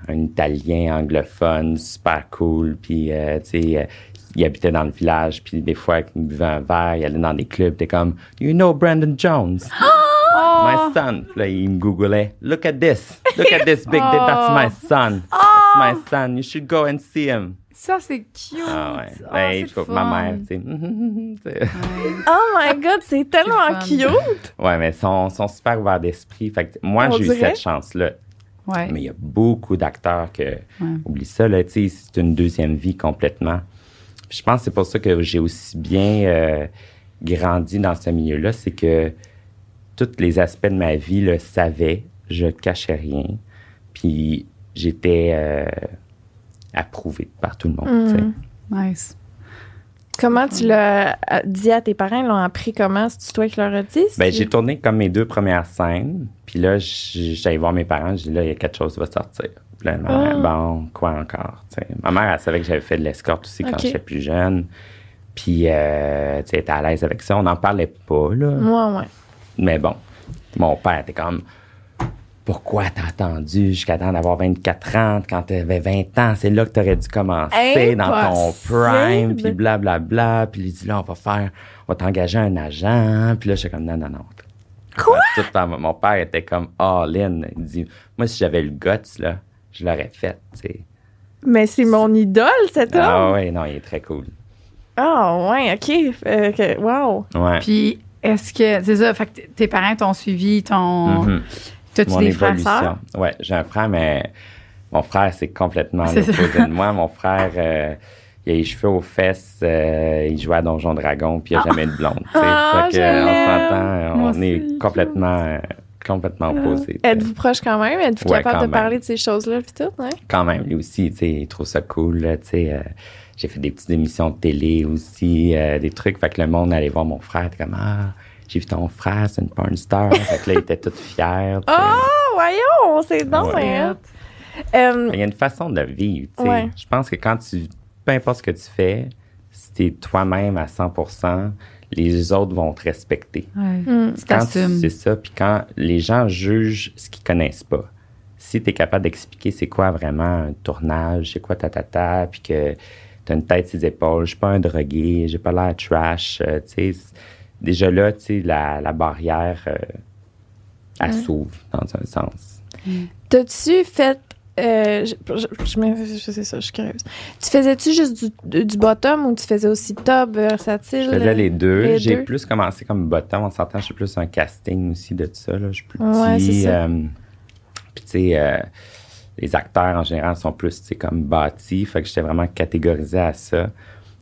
un Italien anglophone, super cool. Puis, euh, tu sais... Il habitait dans le village, puis des fois, il buvait un verre, il allait dans des clubs, t'es comme « You know Brandon Jones? Oh! My son! » Puis là, il me googlait « Look at this! Look at this big oh. dick! That's my son! Oh. That's my son! You should go and see him! » Ça, c'est cute! Ah ouais. Oh, ben, je coupe ma mère, tu sais. Oh my God, c'est tellement c'est cute! Ouais, mais ils sont, sont super ouverts d'esprit. Fait que moi, on j'ai dirait? eu cette chance-là. Ouais. Mais il y a beaucoup d'acteurs que, ouais. oublie ça, là, tu sais, c'est une deuxième vie complètement. Puis je pense que c'est pour ça que j'ai aussi bien euh, grandi dans ce milieu-là. C'est que tous les aspects de ma vie le savaient. Je ne cachais rien. Puis j'étais... Euh, approuvé par tout le monde. Mmh. Nice. Comment ouais. tu l'as dit à tes parents? Ils l'ont appris comment? C'est-tu toi qui leur as dit? Ben, j'ai tourné comme mes deux premières scènes. Puis là, j'allais voir mes parents. J'ai dit, là, il y a quelque chose qui va sortir. Puis là, ma mère, oh. bon, quoi encore? T'sais. Ma mère, elle savait que j'avais fait de l'escorte aussi okay. quand j'étais plus jeune. Puis, euh, tu sais, elle était à l'aise avec ça. On n'en parlait pas, là. Ouais, ouais. Mais bon, mon père était comme... Pourquoi t'as attendu jusqu'à temps d'avoir vingt-quatre ans? Quand t'avais vingt ans, c'est là que t'aurais dû commencer Impossible. dans ton prime, puis blablabla. Bla. Puis il dit là, on va faire, on va t'engager un agent. Puis là, j'étais comme non, non, non. Quoi? Tout, mon père était comme all-in. Il dit, moi, si j'avais le guts, là, je l'aurais fait, tu sais. Mais c'est mon idole, cet homme. Ah oui, non, il est très cool. Ah oh, ouais, OK. okay. Wow. Ouais. Puis est-ce que, c'est ça, fait que t- tes parents t'ont suivi, t'ont. Mm-hmm. T'as-tu mon des évolution. frères sœurs? Oui, j'ai un frère, mais mon frère, c'est complètement c'est l'opposé ça. de moi. Mon frère, euh, il a les cheveux aux fesses, euh, il jouait à Donjon Dragon, puis il n'a oh. jamais de blonde. Ah, fait que, on s'entend, on Merci. est complètement, euh, complètement euh, opposés. Êtes-vous proches quand même? Êtes-vous ouais, capable de même. parler de ces choses-là? Puis tout, ouais? Quand même, lui aussi, il trouve ça cool. Là, euh, j'ai fait des petites émissions de télé aussi, euh, des trucs. Fait que le monde allait voir mon frère, t'es comme ah, j'ai vu ton frère, c'est une porn star. Fait que là, il était tout fier. Oh, voyons, c'est dingue. Ouais. Hein? Um, il y a une façon de vivre. Ouais. Je pense que quand tu... Peu importe ce que tu fais, si t'es toi-même à cent pour cent, les autres vont te respecter. Ouais. Mm, tu t'assumes. C'est ça. Puis quand les gens jugent ce qu'ils connaissent pas, si t'es capable d'expliquer c'est quoi vraiment un tournage, c'est quoi tatata, puis que t'as une tête sur les épaules, je suis pas un drogué, j'ai pas l'air trash, euh, tu sais... Déjà là, tu sais, la, la barrière, euh, elle ouais. s'ouvre dans un sens. T'as-tu fait... Euh, je, je, je, je sais ça, je suis curieuse. Tu faisais-tu juste du, du bottom ou tu faisais aussi top, versatile? Je faisais les deux. Les j'ai deux. plus commencé comme bottom. En s'entend, je suis plus un casting aussi de tout ça. Là. Je suis plus petit. Ouais, c'est ça. Euh, puis tu sais, euh, les acteurs en général sont plus, tu sais, comme bâtis. Fait que j'étais vraiment catégorisé à ça.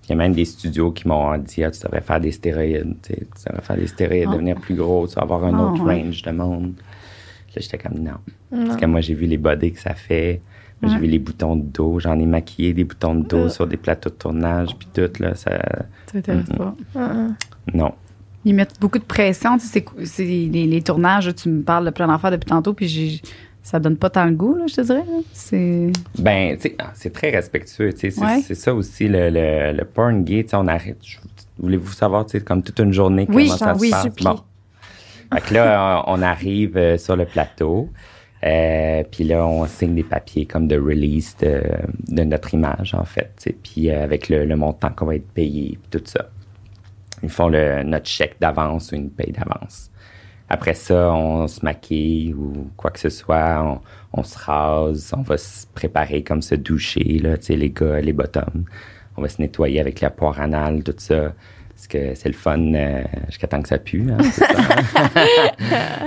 Il y a même des studios qui m'ont dit ah, tu devrais faire des stéroïdes, tu devrais faire des stéroïdes, oh. devenir plus gros, tu vas avoir un oh, autre ouais. range de monde. Là, j'étais comme non. non. Parce que moi, j'ai vu les bodies que ça fait, ouais. j'ai vu les boutons de dos, j'en ai maquillé des boutons de dos uh. sur des plateaux de tournage, puis tout, là, ça. Ça t'intéresse mm-mm. pas? Uh-uh. Non. Ils mettent beaucoup de pression, tu sais, c'est, c'est les, les tournages, tu me parles de plein d'affaires depuis tantôt, puis j'ai. Ça donne pas tant le goût, là, je te dirais. C'est... Ben, tu sais, c'est très respectueux. C'est, ouais. c'est ça aussi, le, le, le porn gay. Tu sais, on arrête. Voulez-vous savoir, tu sais, comme toute une journée, oui, comment ça se oui, passe? Bon. Fait que là, on arrive sur le plateau. Euh, puis là, on signe des papiers comme de release de, de notre image, en fait. Puis avec le, le montant qu'on va être payé, tout ça. Ils font le, notre chèque d'avance ou une paye d'avance. Après ça, on se maquille ou quoi que ce soit, on, on se rase, on va se préparer comme se doucher, là, tu sais, les gars, les bottoms. On va se nettoyer avec la poire anale, tout ça, parce que c'est le fun euh, jusqu'à temps que ça pue, hein, c'est ça.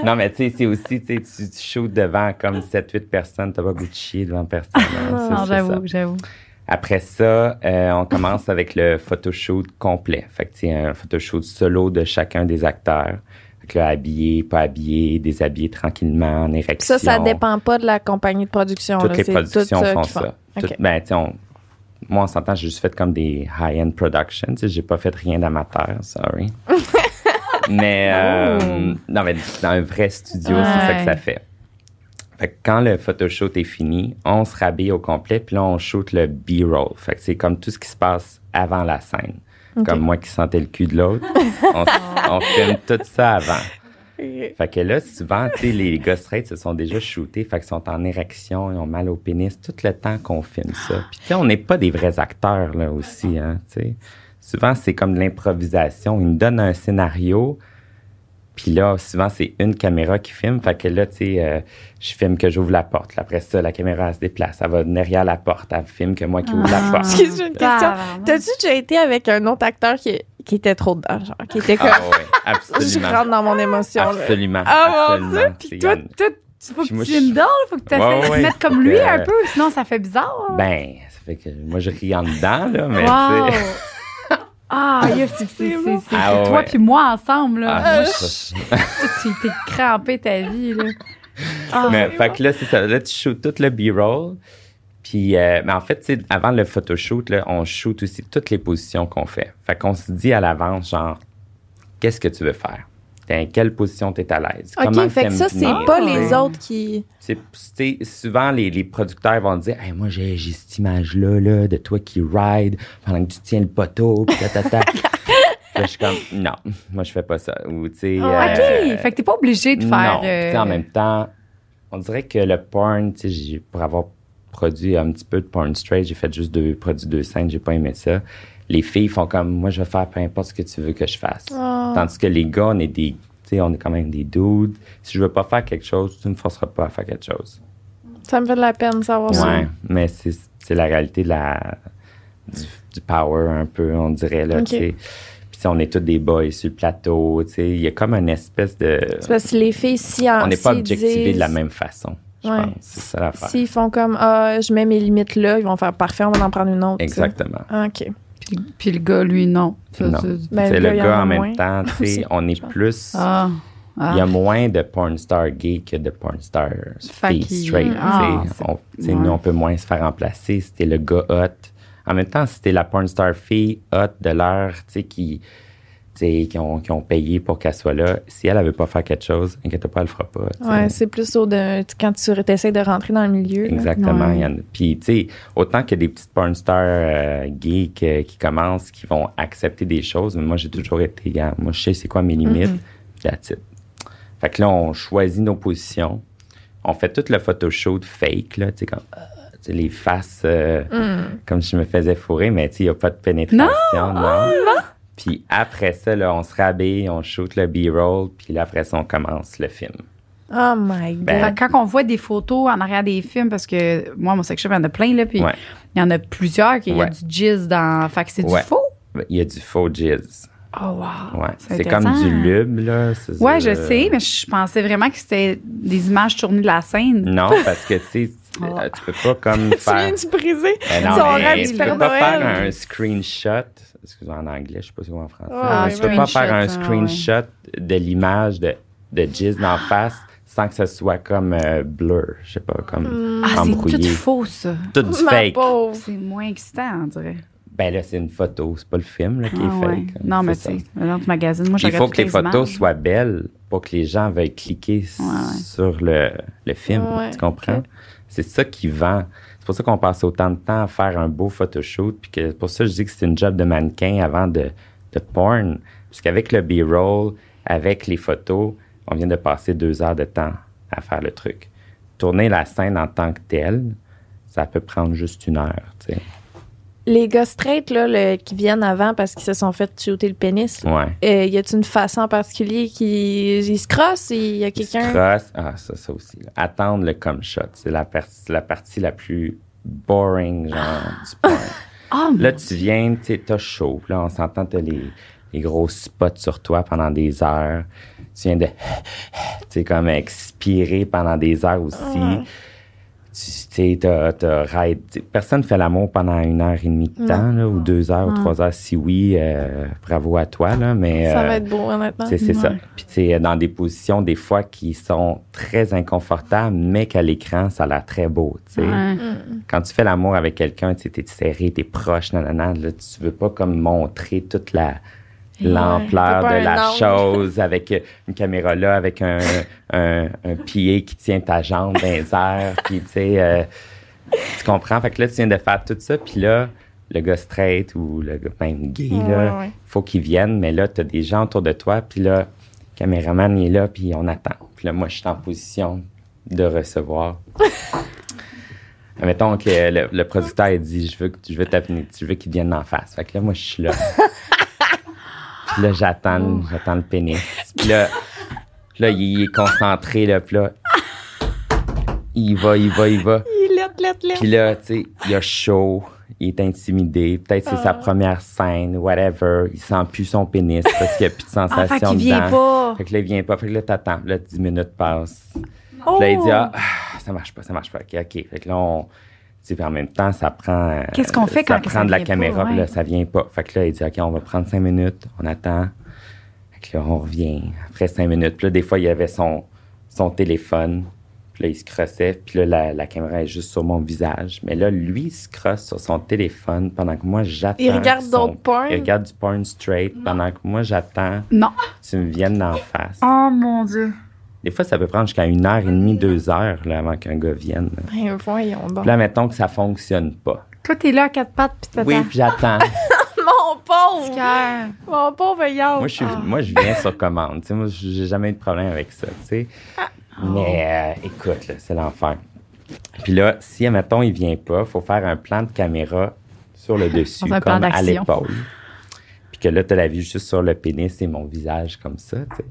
Non, mais tu sais, c'est aussi, tu sais, tu shoots devant comme sept huit personnes, t'as pas goût de chier devant personne. Hein, ça, non, j'avoue, ça. j'avoue. Après ça, euh, on commence avec le photoshoot complet. Fait que tu sais, un photoshoot solo de chacun des acteurs. Là, habillé, pas habillé, déshabillé tranquillement, en érection. Ça, ça dépend pas de la compagnie de production. Toutes là, les c'est productions tout ça font ça. Font. Tout, okay. Ben, tu sais, moi, on s'entend, j'ai juste fait comme des high-end productions. Tu sais, j'ai pas fait rien d'amateur, sorry. mais, euh, oh. non, mais dans un vrai studio, ouais. c'est ça que ça fait. Fait que quand le photoshoot est fini, on se rhabille au complet, puis là, on shoot le B-roll. Fait que c'est comme tout ce qui se passe avant la scène. Okay. Comme moi qui sentais le cul de l'autre. On, on filme tout ça avant. Okay. Fait que là, souvent, tu sais, les gars straight se sont déjà shootés, fait qu'ils sont en érection, ils ont mal au pénis, tout le temps qu'on filme ça. Puis tu sais, on n'est pas des vrais acteurs, là, aussi, hein, tu sais. Souvent, c'est comme de l'improvisation. Ils nous donnent un scénario, Puis là, souvent, c'est une caméra qui filme. Fait que là, tu sais, euh, je filme que j'ouvre la porte. Après ça, la caméra elle se déplace. Elle va derrière la porte. Elle filme que moi qui ouvre ah. la porte. Excuse-moi une question. Ah, t'as-tu déjà été avec un autre acteur qui, qui était trop dedans, genre, qui était comme... Ah oui, absolument. Je rentre dans mon émotion. Absolument. Ah, absolument. Mon Dieu. Puis toi, toi, faut que tu filmes d'or. Faut que tu essaies de te mettre comme lui un peu. Sinon, ça fait bizarre. Ben, ça fait que moi, je ris en dedans, là. Mais tu sais... Ah, yeah, c'est, c'est, c'est, c'est, c'est ah, ouais. toi puis moi ensemble, là. Ah, tu t'es crampé ta vie, là. Ah, mais, fait que là, c'est ça. Là, tu shootes tout le B-roll. Puis, euh, mais en fait, tu sais, avant le photoshoot, là, on shoot aussi toutes les positions qu'on fait. Fait qu'on se dit à l'avance, genre, qu'est-ce que tu veux faire? Dans quelle position tu es à l'aise? OK, Comment fait que ça, c'est venir? Pas les autres qui... C'est, c'est, souvent, les, les producteurs vont dire hey, « Moi, j'ai, j'ai cette image-là là, de toi qui ride pendant que tu tiens le poteau. » Puis ta, ta, ta. Là, je suis comme « Non, moi, je fais pas ça. » Ou, tu sais... Oh, OK, euh, fait que t'es pas obligé de faire... Non, euh... tu sais, en même temps, on dirait que le porn, tu sais, pour avoir produit un petit peu de porn straight, j'ai fait juste deux produits, deux scènes, j'ai pas aimé ça. Les filles font comme, moi, je vais faire peu importe ce que tu veux que je fasse. Oh. Tandis que les gars, on est des, tu sais, on est quand même des dudes. Si je veux pas faire quelque chose, tu ne me forceras pas à faire quelque chose. Ça me fait de la peine de savoir ça. Ouais, mais c'est, c'est la réalité de la, du, du power un peu, on dirait, là, okay. Tu sais. Puis on est tous des boys sur le plateau, tu sais. Il y a comme une espèce de... C'est parce que les filles, si... En, on n'est pas si objectivés disent... de la même façon. Je ouais. pense. C'est ça l'affaire. S'ils font comme, ah, je mets mes limites là, ils vont faire parfait, on va en prendre une autre. Exactement. Ah, OK. Puis, puis le gars, lui, non. Ça, non. C'est, ben, c'est le gars, en, en même moins. Temps, tu sais, on est plus... Ah. Ah. Il y a moins de porn star gay que de porn star fille straight. Ah, t'sais. On, t'sais, ouais. Nous, on peut moins se faire remplacer si t'es le gars hot. En même temps, si t'es la porn star fille hot de l'heure, tu sais, qui... Qui ont, qui ont payé pour qu'elle soit là. Si elle ne veut pas faire quelque chose, inquiète-toi pas, elle ne le fera pas. Oui, c'est plus de, quand tu essaies de rentrer dans le milieu. Exactement. Ouais. A, puis, tu sais, autant qu'il y a des petites porn stars euh, gays que, qui commencent, qui vont accepter des choses, mais moi, j'ai toujours été, regarde, moi, je sais c'est quoi mes limites, mm-hmm. That's it. Fait que là, on choisit nos positions. On fait tout le photoshoot fake, là, tu sais, comme... les faces, euh, mm. comme je me faisais fourrer, mais tu sais, il n'y a pas de pénétration. Non! Non! Oh, non. Puis après ça, là, on se rhabille, on shoot le B-roll, puis là, après ça, on commence le film. Oh my God! Ben, quand on voit des photos en arrière des films, parce que moi, mon sex shop, il y en a plein, là, puis ouais. il y en a plusieurs qui ouais. y a du jizz dans... Fait que c'est ouais. du faux? Il y a du faux jizz. Oh wow! Ouais. C'est, c'est comme du lube, là. C'est ouais, du... je sais, mais je pensais vraiment que c'était des images tournées de la scène. Non, parce que, tu sais... Oh. Tu peux pas comme faire... Tu viens de briser. Euh, non, Son mais tu peux pas Noël. Faire un screenshot. Excusez-moi, en anglais, je sais pas si c'est en français. Oh, mais tu peux pas faire un screenshot hein, ouais. de l'image de, de jizz d'en face sans que ce soit comme euh, blur. Je sais pas, comme ah, embrouillé. C'est tout faux, ça. Tout du Ma fake. Pauvre. C'est moins excitant, on dirait. Ben là, c'est une photo. C'est pas le film là, qui ah, est fake. Ouais. Non, mais tu sais, dans le magazine, moi, je regarde toutes les images. Il faut que les photos soient belles pour que les gens veuillent cliquer sur le film. Tu comprends? C'est ça qui vend. C'est pour ça qu'on passe autant de temps à faire un beau photoshoot. Puis que pour ça, je dis que c'est une job de mannequin avant de, de porn. Puisqu'avec le B-roll, avec les photos, on vient de passer deux heures de temps à faire le truc. Tourner la scène en tant que telle, ça peut prendre juste une heure. T'sais. Les gars straight là, le, qui viennent avant parce qu'ils se sont fait shooter le pénis, ouais. euh, y a-t-il une façon en particulier qui se crossent? Il y a quelqu'un... Ils se crossent. Ah, ça, ça aussi. Là. Attendre le cum shot. C'est la, per- la partie la plus boring, genre, ah. du porn. Oh, là, tu viens, tu t'as chaud. Là, on s'entend, t'as les, les gros spots sur toi pendant des heures. Tu viens de... tu comme expirer pendant des heures aussi. Ah. Tu sais, t'as, t'as raide. Personne ne fait l'amour pendant une heure et demie de temps, là, ou deux heures, non. ou trois heures. Si oui, euh, bravo à toi, là, mais... Ça euh, va être beau, honnêtement. C'est ouais. ça. Puis, tu sais, dans des positions, des fois, qui sont très inconfortables, mais qu'à l'écran, ça a l'air très beau, tu sais. Ouais. Quand tu fais l'amour avec quelqu'un, tu sais, t'es serré, t'es proche, nanana, là, tu veux pas, comme, montrer toute la... l'ampleur ouais, de la angle. Chose avec une caméra là, avec un, un, un P A qui tient ta jambe dans les airs, puis tu sais, euh, tu comprends? Fait que là, tu viens de faire tout ça, puis là, le gars straight ou le gars même gay, ouais, là, ouais. faut qu'il vienne, mais là, t'as des gens autour de toi, puis là, le caméraman il est là, puis on attend. Puis là, moi, je suis en position de recevoir. Mettons que le, le producteur, il dit, je veux, je veux, je veux qu'il vienne en face. Fait que là, moi, je suis là. Puis là, j'attends, j'attends le pénis. Puis là, Puis là, il est concentré, là, puis là, il va, il va, il va. Il est lette, lette, Puis là, tu sais, il a chaud, il est intimidé. Peut-être que c'est euh... sa première scène, whatever. Il sent plus son pénis parce qu'il n'y a plus de sensation dedans. Ah, fait qu'il vient pas. Fait que là, il vient pas. Fait que là, t'attends. Là, dix minutes passent. Oh. Puis là, il dit, ah, ça marche pas, ça marche pas. OK, OK. Fait que là, on... Puis en même temps, ça prend. Qu'est-ce qu'on fait quand ça prend de la caméra, puis là, ça vient pas. Fait que là, il dit, OK, on va prendre cinq minutes, on attend. Fait que là, on revient après cinq minutes. Puis là, des fois, il y avait son, son téléphone. Puis là, il se crossait. Puis là, la, la caméra est juste sur mon visage. Mais là, lui, il se crosse sur son téléphone pendant que moi, j'attends. Il regarde son, d'autres porn. Il regarde du porn straight non. pendant que moi, j'attends. Non. Tu me viennes en face. Oh mon Dieu. Des fois, ça peut prendre jusqu'à une heure et demie, deux heures là, avant qu'un gars vienne. Ben, voyons donc. Puis là, mettons que ça fonctionne pas. Toi, t'es là à quatre pattes, puis t'attends. Oui, puis j'attends. Mon pauvre! Mon pauvre Yann! Moi, je suis, ah. moi, je viens sur commande. T'sais, moi, j'ai jamais eu de problème avec ça. T'sais. Ah. Mais euh, écoute, là, c'est l'enfer. Puis là, si, mettons, il vient pas, il faut faire un plan de caméra sur le dessus, comme à l'épaule. Puis que là, t'as la vue juste sur le pénis et mon visage comme ça. T'sais.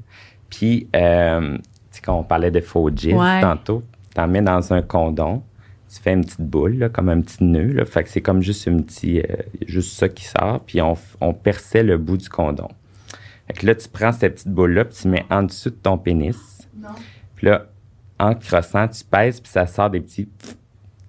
Puis... Euh, quand on parlait de faux gifs ouais. tantôt, t'en mets dans un condom, tu fais une petite boule, là, comme un petit nœud. Là, fait que c'est comme juste une petite, euh, juste ça qui sort, puis on, on perçait le bout du condom. Fait que là, tu prends cette petite boule-là, puis tu mets en dessous de ton pénis. Non. Puis là, en crossant, tu pèses, puis ça sort des petits...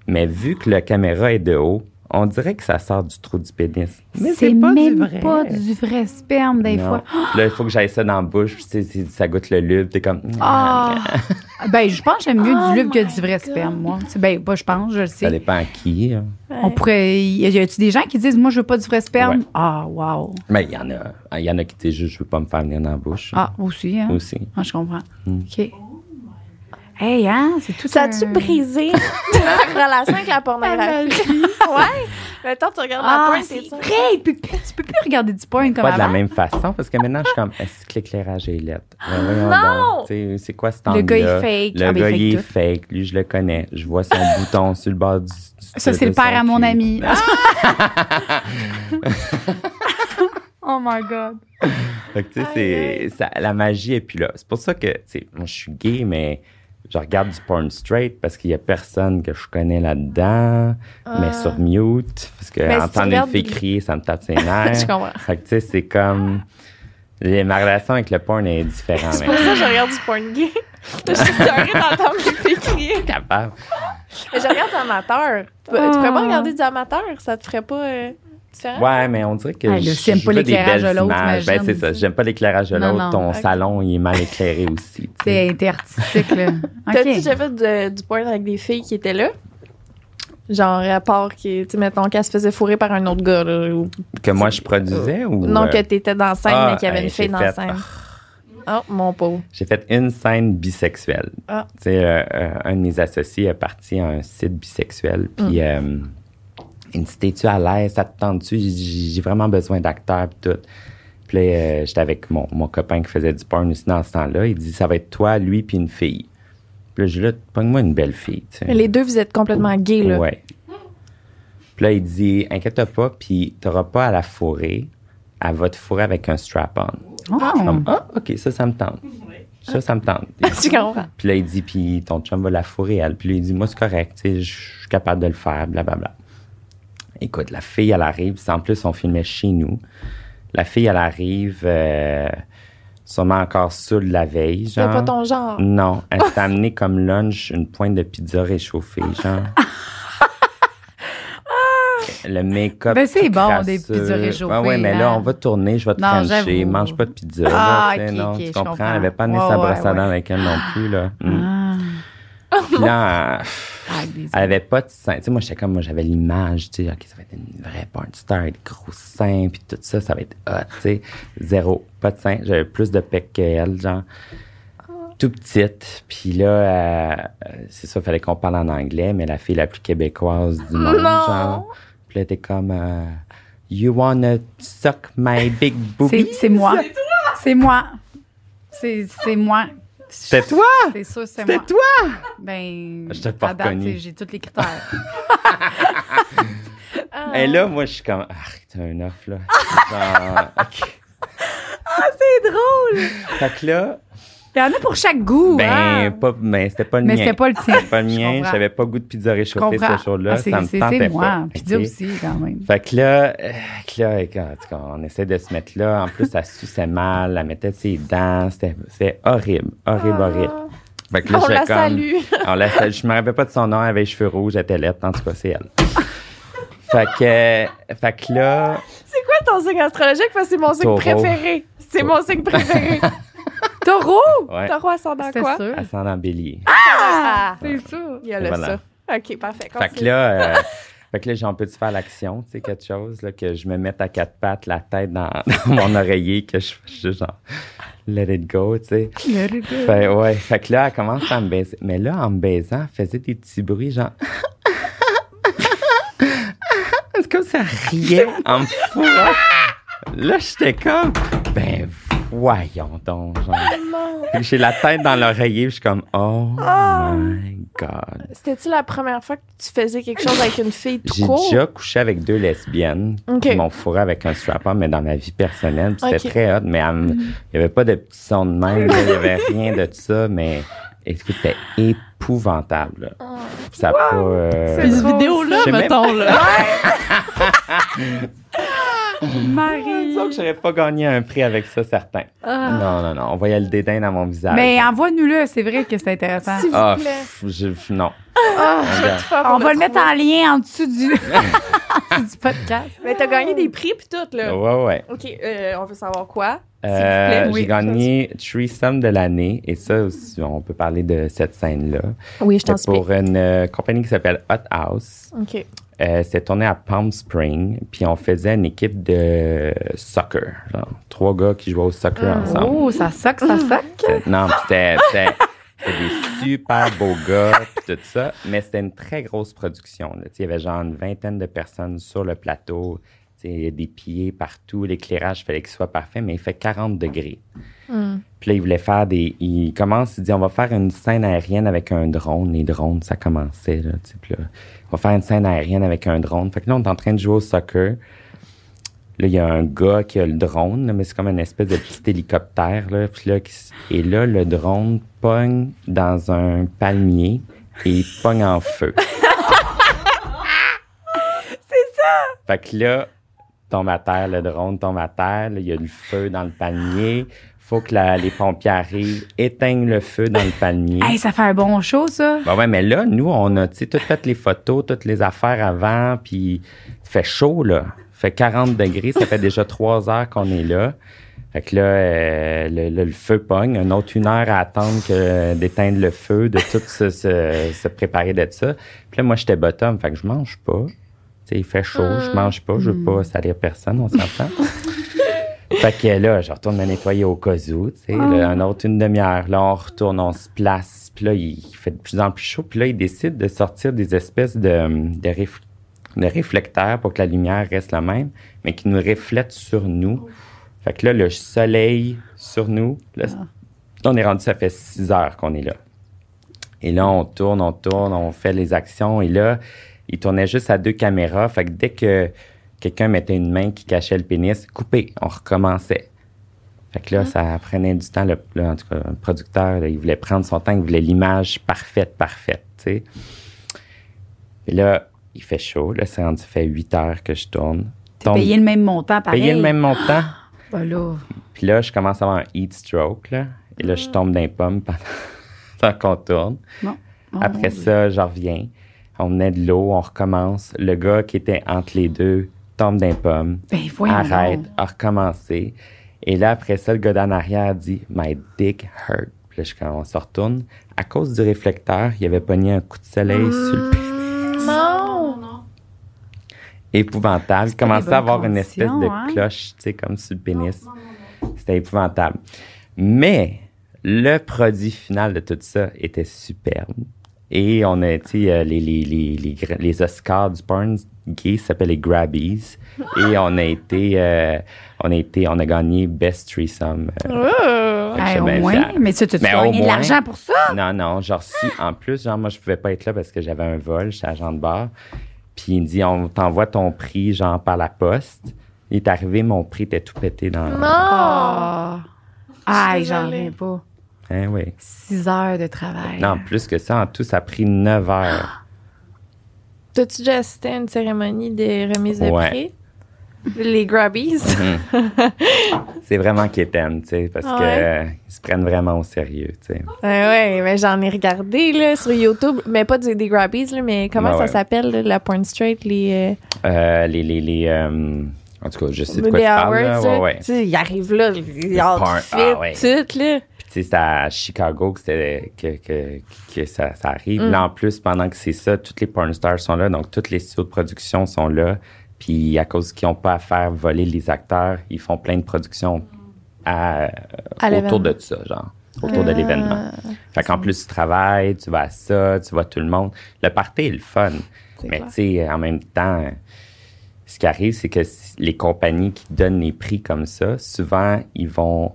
Mais vu que la caméra est de haut, on dirait que ça sort du trou du pénis. Mais c'est, c'est pas même du vrai. Pas du vrai sperme, des non. fois. Puis là, il faut que j'aille ça dans la bouche, puis c'est, c'est, ça goûte le lube, t'es comme... Ah! Oh. Ben, je pense que j'aime mieux oh du lube que du vrai God. Sperme, moi. C'est, ben, pas je pense, je le sais. Ça dépend à qui. Hein. Ouais. On pourrait... Y a-tu des gens qui disent, moi, je veux pas du vrai sperme? Ah, ouais. oh, wow! Mais il y en a. Il y en a qui disent, je veux pas me faire venir dans la bouche. Ah, aussi, hein? Aussi. Ah, je comprends. Mm. OK. Hey, hein, c'est tout ça. Ça a-tu un... brisé ta relation avec la pornographie? Ouais. Mettons, tu regardes ah, la porn, c'est, c'est vrai. Puis, tu peux plus regarder du porn comme pas avant. Pas de la même façon, parce que maintenant, je suis comme, est-ce que l'éclairage est laid? Non! Bon, c'est quoi cet angle-là? Le gars est fake. Le ah, gars, il est fake. Lui, je le connais. Je vois son bouton sur le bord du... du ça, c'est le père à mon ami. Ah! Oh my God! Fait que, tu sais, c'est, ça, la magie est plus là. C'est pour ça que, tu sais, moi, je suis gay, mais... Je regarde du porn straight parce qu'il y a personne que je connais là-dedans, euh... mais sur mute, parce que ben, entendre si une fille de... crier, ça me tape ses nerfs. Je comprends. Fait que tu sais, c'est comme... Les, ma relation avec le porn est différente. C'est pour ça que je regarde du porn gay. Je suis curieuse d'entendre des filles crier. Capable. Mais je regarde du amateur. Tu, oh. tu pourrais pas regarder du amateur, ça te ferait pas... Euh... Ouais, mais on dirait que ah, je, j'aime pas l'éclairage de l'autre. Ben, c'est ça, j'aime pas l'éclairage de l'autre. Non, non, Ton okay. salon, il est mal éclairé aussi. T'es, t'es artistique, là. Okay. T'as-tu déjà fait de, du porn avec des filles qui étaient là? Genre, à part que, tu sais, mettons, qu'elle se faisait fourrer par un autre gars. Là, ou, que moi, je produisais ou. Non, euh... que t'étais dans la scène, ah, mais qu'il y avait une fille dans la scène. Oh, mon pauvre. J'ai fait une scène bisexuelle. Ah. Tu sais, euh, euh, un de mes associés est parti à un site bisexuel, puis. Mm. Euh, Il me dit, t'es-tu à l'aise? Ça te tente-tu? J'ai, j'ai vraiment besoin d'acteurs et tout. Puis là, euh, j'étais avec mon, mon copain qui faisait du porn aussi dans ce temps-là. Il dit, ça va être toi, lui, puis une fille. Puis là, je dis, là, pogne-moi une belle fille. Tu sais. Les deux, vous êtes complètement gays, là. Ouais. Puis là, il dit, inquiète-toi pas, puis t'auras pas à la fourrer. Elle va te fourrer avec un strap-on. Oh. Comme, ah, OK, ça, ça me tente. Ça, ça me tente. Tu comprends? Puis là, il dit, puis ton chum va la fourrer, elle. Puis là, il dit, moi, c'est correct. Tu sais, je suis capable de le faire, blablabla. Écoute, la fille, elle arrive. En plus, on filmait chez nous. La fille, elle arrive euh, sûrement encore saoule la veille. Genre. C'est pas ton genre. Non. Elle s'est amenée comme lunch une pointe de pizza réchauffée, genre. Le make-up. Ben, c'est bon, crasseux. Des pizzas réchauffées. Ah, ouais, mais là, on va tourner, je vais te trancher. Mange pas de pizza. Ah, là, okay, non, okay, tu comprends? comprends. Elle avait pas amené ouais, sa brosse ouais, à dents ouais. avec elle non plus, là. Ah. Mm. Puis là, elle avait pas de sein. Tu sais, moi, j'étais comme, moi, j'avais l'image, tu sais, OK, ça va être une vraie porn star, des gros seins, puis tout ça, ça va être hot, tu sais. Zéro, pas de sein. J'avais plus de pec qu'elle, genre, tout petite. Puis là, euh, c'est ça, il fallait qu'on parle en anglais, mais la fille la plus québécoise du monde, non. genre. Puis là, t'es comme, euh, you wanna suck my big boobies? C'est, c'est moi. C'est toi! C'est moi. C'est, c'est moi. C'était toi! C'est sûr, c'est C'était moi. C'était toi! Ben, je t'ai pas reconnu. J'ai tous les critères. Et là, moi, je suis comme, ah, t'as un off, là. Genre, OK. Ah, c'est drôle! Fait que là, Il y en a pour chaque goût. Ben, hein? pas, ben c'était pas le mais mien. Mais c'était pas le tien. C'était pas le mien. J'avais pas goût de pizza réchauffée ce jour-là. Ah, ça me tentait pas. C'est moi. Pizza okay. aussi, quand même. Fait que là, là quand on essaie de se mettre là, en plus, ça suçait mal. Elle mettait ses dents. C'était, c'était horrible. Horrible, ah. horrible. Fait que là, on la comme, salue. On la salue. Je me rappelle pas de son nom. Elle avait les cheveux rouges. Elle était laide. En tout cas, c'est elle. Fait que, fait que là... C'est quoi ton signe astrologique? Parce que c'est mon signe préféré. C'est mon signe préféré. Taureau? Ouais. Taureau ascendant quoi? Sûr. Ascendant bélier. Ah! C'est ouais. sûr. Il y a le ça. OK, parfait. Fait que là, euh, fait que là, j'en peux-tu faire l'action, tu sais, quelque chose, là, que je me mette à quatre pattes, la tête dans, dans mon oreiller, que je fasse genre let it go, tu sais. Let it go. Fait, ouais. Fait que là, elle commence à me baiser. Mais là, en me baisant, elle faisait des petits bruits, genre... C'est comme ça riait en me fourrant. Là, j'étais comme, ben voyons donc. Genre. Puis j'ai la tête dans l'oreiller, je suis comme, oh, oh my God. C'était-tu la première fois que tu faisais quelque chose avec une fille tout court? J'ai déjà couché avec deux lesbiennes okay. qui m'ont fourré avec un strap-on, mais dans ma vie personnelle. C'était okay. très hot, mais il mm-hmm. n'y avait pas de petits sons de même, il n'y avait rien de tout ça, mais... Écoute, c'était épouvantable. Là. Oh, ça wow, pas, euh, cette vidéo-là, mettons. Là. Marie. Je que j'aurais pas gagné un prix avec ça, certain. Ah. Non, non, non. On voyait le dédain dans mon visage. Mais envoie-nous-le. C'est vrai que c'est intéressant. S'il vous ah, plaît. Pff, je, non. Ah, on va le, le mettre en lien en dessous du, du podcast. Mais t'as gagné des prix pis tout, là. Ouais, ouais. OK, euh, on veut savoir quoi? S'il vous plaît. Euh, oui, j'ai gagné Threesome de l'année et ça aussi, on peut parler de cette scène-là. Oui, je t'en supplie. Pour une euh, compagnie qui s'appelle Hot House. OK. Euh, c'est tourné à Palm Springs, puis on faisait une équipe de soccer. Genre, trois gars qui jouaient au soccer mmh. ensemble. Oh, ça soque, ça soque. Non, c'était, c'était, c'était des super beaux gars, puis tout ça. Mais c'était une très grosse production. Il y avait genre une vingtaine de personnes sur le plateau. Il y a des pieds partout, l'éclairage, il fallait qu'il soit parfait, mais il fait quarante degrés. Mm. Puis là, il voulait faire des... Il commence, il dit, on va faire une scène aérienne avec un drone. Les drones, ça commençait, là, tu sais, puis là, on va faire une scène aérienne avec un drone. Fait que là, on est en train de jouer au soccer. Là, il y a un gars qui a le drone, là, mais c'est comme une espèce de petit hélicoptère, là. Puis là, et là, le drone pogne dans un palmier et il pogne en feu. C'est ça! Fait que là... tombe à terre, le drone tombe à terre, il y a du feu dans le palmier, faut que la, les pompiers arrivent, éteignent le feu dans le palmier. Hey, ça fait un bon show, ça! Ben ouais, mais là, nous, on a, tu sais, toutes fait les photos, toutes les affaires avant, puis ça fait chaud, là. Ça fait quarante degrés, ça fait déjà trois heures qu'on est là. Fait que là, euh, le, le, le feu pogne. Un autre une heure à attendre que, d'éteindre le feu, de tout se, se, se préparer de ça. Puis là, moi, j'étais bottom, fait que je mange pas. Il fait chaud, mmh. je mange pas, je veux pas salir personne, on s'entend. Fait que là, je retourne me nettoyer au cas où, tu sais, oh. un autre une demi-heure. Là, on retourne, on se place, puis là, il fait de plus en plus chaud. Puis là, il décide de sortir des espèces de, de, réf- de réflecteurs pour que la lumière reste la même, mais qui nous reflète sur nous. Fait que là, le soleil sur nous, là, on est rendu, ça fait six heures qu'on est là. Et là, on tourne, on tourne, on fait les actions, et là... Il tournait juste à deux caméras. Fait que dès que quelqu'un mettait une main qui cachait le pénis, coupé, on recommençait. Fait que là, mmh. ça prenait du temps. Le, là, en tout cas, le producteur, là, il voulait prendre son temps. Il voulait l'image parfaite, parfaite, tu sais. Et là, il fait chaud. Là, ça fait huit heures que je tourne. T'as payé le même montant, pareil. Payé le même montant. Voilà. Puis là, je commence à avoir un heat stroke, là. Et là, mmh. je tombe dans les pommes pendant, pendant qu'on tourne. Non. Oh, après ça, je reviens. On venait de l'eau, on recommence. Le gars qui était entre les deux tombe d'un pomme, ben, arrête, a recommencé. Et là, après ça, le gars d'en arrière dit « My dick hurt ». Puis là, quand on se retourne, à cause du réflecteur, il avait pogné un coup de soleil mmh, sur le pénis. Non, non. Épouvantable. Il commençait à avoir une espèce de hein? cloche, tu sais, comme sur le pénis. Non, non, non. C'était épouvantable. Mais le produit final de tout ça était superbe. Et on a, tu sais, les, les, les, les, les Oscars du porn gay s'appellent les Grabbies. Et on a été, euh, on a été, on a gagné Best Threesome. Euh, oh, hey, au moins, fière. Mais tu as gagné de l'argent pour ça? Non, non, genre si, en plus, genre moi, je pouvais pas être là parce que j'avais un vol, j'étais agent de bar. Puis il me dit, on t'envoie ton prix, genre, par la poste. Il est arrivé, mon prix était tout pété dans... Non! Oh. Ah, j'en reviens pas. Eh oui. Six heures de travail. Non, plus que ça. En tout, ça a pris neuf heures. T'as-tu déjà assisté à une cérémonie de remise de ouais. prix? Les Grubbies? Mm-hmm. C'est vraiment quétaine, tu sais, parce ah ouais. que euh, ils se prennent vraiment au sérieux, tu sais. Oui, ouais, mais j'en ai regardé, là, sur YouTube, mais pas des, des Grubbies, là, mais comment ben ça s'appelle, ouais. la porn straight, les... Euh... Euh, les... les, les euh... En tout cas, je sais de quoi tu parles, là. Ouais, ouais. Tu sais, ils arrivent là, ils ont tout, tout, là. Tu sais, c'est à Chicago que, c'était, que, que, que ça, ça arrive. Mm. Là, en plus, pendant que c'est ça, toutes les porn stars sont là, donc tous les studios de production sont là. Puis à cause qu'ils n'ont pas à faire voler les acteurs, ils font plein de productions à, à autour de ça, genre, autour euh, de l'événement. Fait qu'en plus, tu travailles, tu vas à ça, tu vois tout le monde. Le party est le fun, c'est mais tu sais, en même temps... Ce qui arrive, c'est que les compagnies qui donnent les prix comme ça, souvent, ils vont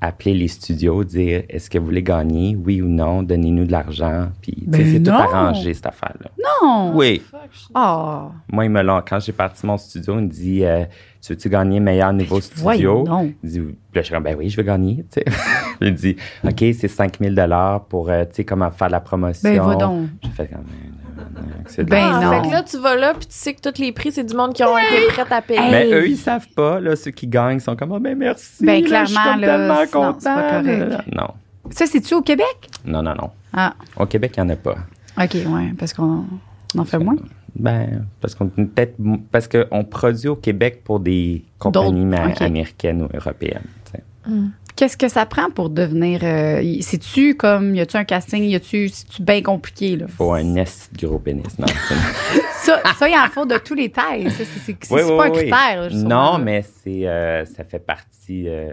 appeler les studios, dire « Est-ce que vous voulez gagner? Oui ou non? Donnez-nous de l'argent. » Puis, ben c'est non. tout arrangé, cette affaire-là. Non! Oui. Oh. Moi, ils me l'ont... Quand j'ai parti mon studio, ils me disent euh, « Tu veux-tu gagner meilleur niveau ben, studio? » non. Dis, là, je suis comme « Ben oui, je veux gagner. » Ils disent « OK, c'est cinq mille dollars pour, euh, tu sais, comment faire de la promotion. » Ben, va donc. Je fais quand même... Ben ah, non. Fait que là, tu vas là, puis tu sais que tous les prix, c'est du monde qui ont hey! été prêt à payer. Mais hey! ben, eux, ils savent pas. Là, ceux qui gagnent sont comme, oh, ben merci. Ben là, clairement, je suis là, tellement non, c'est pas correct. Non. Ça, c'est-tu au Québec? Non, non, non. Ah. Au Québec, il n'y en a pas. OK, oui, parce qu'on en fait moins. Ben, parce qu'on peut-être parce qu'on produit au Québec pour des compagnies ma- okay. américaines ou européennes. Hum. Qu'est-ce que ça prend pour devenir... Euh, c'est-tu comme... Y a-tu un casting? Y a-tu... C'est-tu bien compliqué, là? Faut un est gros pénis, non. ça, ça, il en faut de tous les tailles. Ça, c'est c'est, c'est, oui, c'est oui, pas oui. un critère, là, je Non, trouve, mais là. c'est... Euh, ça fait partie... Euh,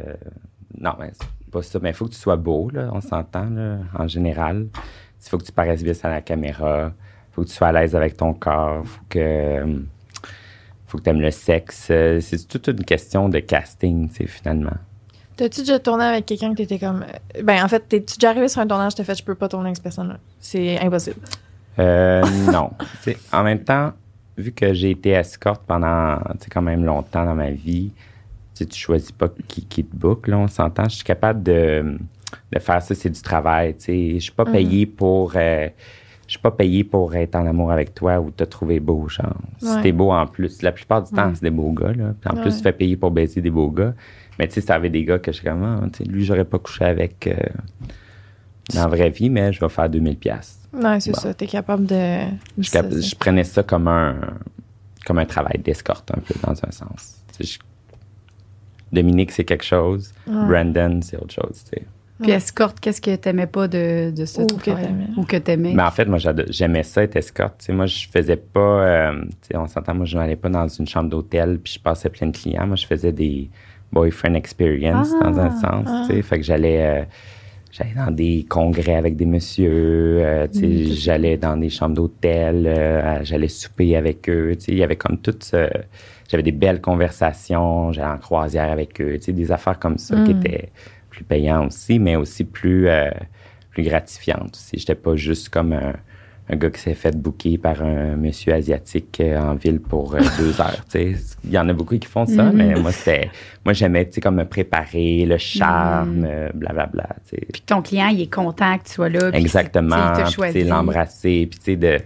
non, mais c'est pas ça. Mais il faut que tu sois beau, là. On s'entend, là, en général. Il faut que tu paraisses bien à la caméra. Il faut que tu sois à l'aise avec ton corps. Il faut que... faut que tu aimes le sexe. C'est toute une question de casting, tu sais, finalement. T'as-tu déjà tourné avec quelqu'un que t'étais comme... Ben, en fait, t'es-tu déjà arrivé sur un tournage, t'as fait « Je peux pas tourner avec cette personne-là. » C'est impossible. Euh, non. T'sais, en même temps, vu que j'ai été escorte pendant quand même longtemps dans ma vie, tu choisis pas qui, qui te book, là, on s'entend. Je suis capable de, de faire ça, c'est du travail. Je suis pas payé mm-hmm. pour... Euh, Je suis pas payé pour être en amour avec toi ou te trouver beau, genre. Si ouais. t'es beau en plus, la plupart du temps, ouais. c'est des beaux gars, là. Puis en ouais. plus, tu fais payer pour baiser des beaux gars. Mais tu sais, ça avait des gars que je suis comme, ah, tu sais, lui, j'aurais pas couché avec euh, dans la vraie vie, mais je vais faire deux mille dollars. Non, c'est bon. Ça. T'es capable de. Je, cap- ça, je prenais ça comme un, comme un travail d'escorte, un peu, dans un sens. Je... Dominique, c'est quelque chose. Ouais. Brandon, c'est autre chose, tu sais. Puis ouais. escorte, qu'est-ce que t'aimais pas de, de ça? Ou que t'aimais. Ou que t'aimais. Mais en fait, moi, j'aimais ça, être escorte. T'sais, moi, je faisais pas... Euh, on s'entend, moi, je n'allais pas dans une chambre d'hôtel puis je passais plein de clients. Moi, je faisais des boyfriend experience ah, dans un sens. Ah. Fait que j'allais, euh, j'allais dans des congrès avec des messieurs. Euh, mm-hmm. J'allais dans des chambres d'hôtel. Euh, j'allais souper avec eux. Il y avait comme tout ce... J'avais des belles conversations. J'allais en croisière avec eux. Des affaires comme ça mm. qui étaient... plus payant aussi, mais aussi plus, euh, plus gratifiante aussi. J'étais pas juste comme un, un gars qui s'est fait booker par un monsieur asiatique en ville pour euh, deux heures. Il y en a beaucoup qui font ça, mm-hmm. mais moi, c'était, moi j'aimais comme me préparer, le charme, blablabla. Mm. Bla, bla, puis ton client, il est content que tu sois là. Exactement. Puis tu l'embrasser. Puis tu sais, de...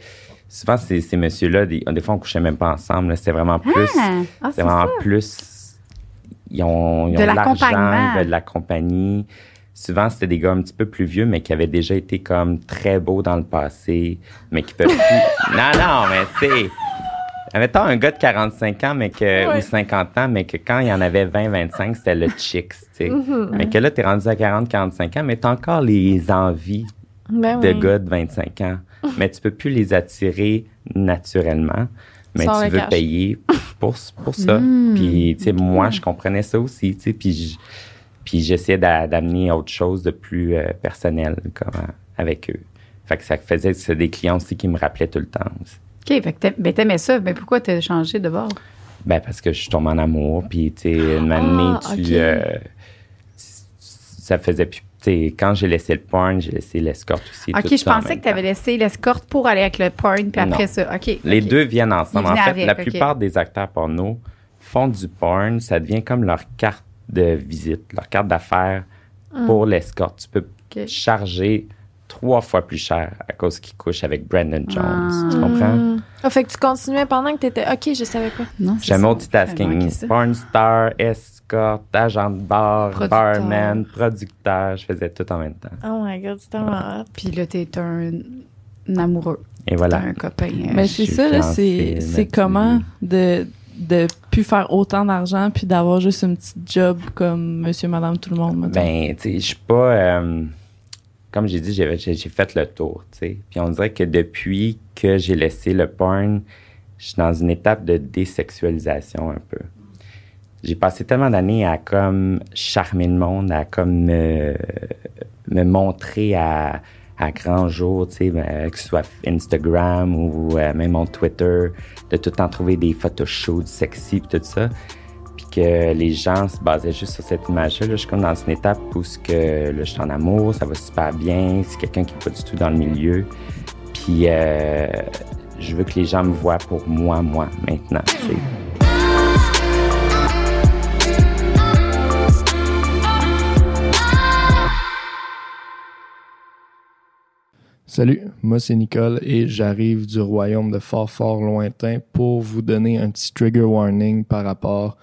souvent, ces, ces messieurs-là, des, des fois, on couchait même pas ensemble. Là, c'était vraiment plus... Ah, ah, c'était c'est vraiment ça. plus... Ils ont, ils ont de l'argent, ils veulent de la compagnie. Souvent, c'était des gars un petit peu plus vieux, mais qui avaient déjà été comme très beaux dans le passé, mais qui peuvent plus... Non, non, mais tu sais... Mettons un gars de quarante-cinq ans mais que, ouais. ou cinquante ans, mais que quand il y en avait vingt à vingt-cinq, c'était le chicks, tu sais. Mm-hmm. Mais que là, t'es rendu à quarante à quarante-cinq ans, mais t'as encore les envies ben de oui. gars de vingt-cinq ans. Mais tu peux plus les attirer naturellement. Mais sans tu veux cash. Payer pour, pour ça. Mmh. Puis, tu sais, moi, je comprenais ça aussi, tu sais. Puis, je, puis j'essayais d'a, d'amener autre chose de plus euh, personnel comme, avec eux. Fait que ça faisait c'est des clients aussi qui me rappelaient tout le temps. Aussi. OK, fait que t'a, ben, t'aimais ça. Mais ben, pourquoi t'as changé de bord? Ben, parce que je suis tombée en amour. Puis, tu sais, une année, ah, tu... Okay. Euh, ça faisait plus... T'sais, quand j'ai laissé le porn, j'ai laissé l'escorte aussi. OK, tout je pensais que tu avais laissé l'escorte pour aller avec le porn, puis après non. ça. OK. Les okay. deux viennent ensemble. En fait, avec, la okay. plupart des acteurs porno font du porn. Ça devient comme leur carte de visite, leur carte d'affaires mm. pour l'escorte. Tu peux okay. chargé trois fois plus cher à cause qu'il couche avec Brandon Jones. Ah. Tu comprends? Ah, fait que tu continuais pendant que tu étais... OK, je savais pas. Non, c'est J'ai multitasking. Porn star, escorte, agent de bar, producteur. barman, producteur. Je faisais tout en même temps. Oh my God, c'est tellement hâte. Puis là, t'es un, un amoureux. Et voilà. T'es un copain. Mais c'est ça, là, c'est, c'est comment de... de plus faire autant d'argent puis d'avoir juste une petite job comme monsieur, madame, tout le monde. Mettons. Ben, tu sais, je suis pas... Euh, comme j'ai dit, j'ai, j'ai, j'ai fait le tour, tu sais. Puis on dirait que depuis que j'ai laissé le porn, je suis dans une étape de désexualisation un peu. J'ai passé tellement d'années à comme charmer le monde, à comme me, me montrer à, à grand jour, tu sais, ben, que ce soit Instagram ou euh, même mon Twitter, de tout le temps trouver des photoshoots sexy puis tout ça, puis que les gens se basaient juste sur cette image-là. Là, je suis comme dans une étape où que, là, je suis en amour, ça va super bien, c'est quelqu'un qui n'est pas du tout dans le milieu, puis euh, je veux que les gens me voient pour moi, moi, maintenant, tu sais. Salut, moi c'est Nicole et j'arrive du royaume de fort fort lointain pour vous donner un petit trigger warning par rapport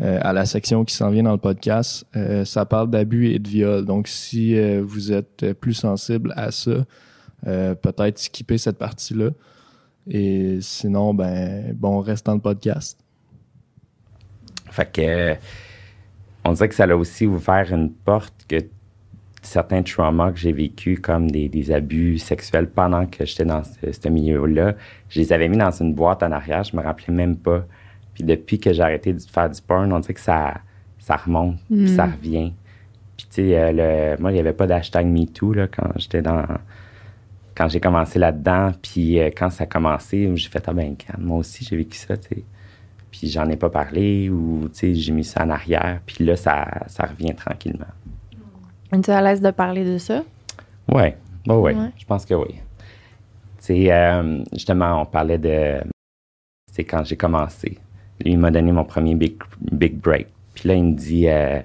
euh, à la section qui s'en vient dans le podcast. Euh, ça parle d'abus et de viol, donc si euh, vous êtes plus sensible à ça, euh, peut-être skipper cette partie-là. Et sinon, ben bon, on reste dans le podcast. Fait que, on dirait que ça a aussi ouvert une porte que certains traumas que j'ai vécu, comme des, des abus sexuels pendant que j'étais dans ce, ce milieu-là, je les avais mis dans une boîte en arrière, je me rappelais même pas. Puis depuis que j'ai arrêté de faire du porn, on dirait que ça, ça remonte, mm. puis ça revient. Puis tu sais, euh, moi, il n'y avait pas d'hashtag MeToo là, quand j'étais dans... Quand j'ai commencé là-dedans, puis euh, quand ça a commencé, j'ai fait « Ah ben, moi aussi, j'ai vécu ça, tu sais. » Puis j'en ai pas parlé ou, tu sais, j'ai mis ça en arrière. Puis là, ça, ça revient tranquillement. Es-tu à l'aise de parler de ça? Oui, oh, oui, ouais. Je pense que oui. Tu sais, euh, justement, on parlait de... C'est quand j'ai commencé. Lui, il m'a donné mon premier big, big break. Puis là, il me dit... Euh,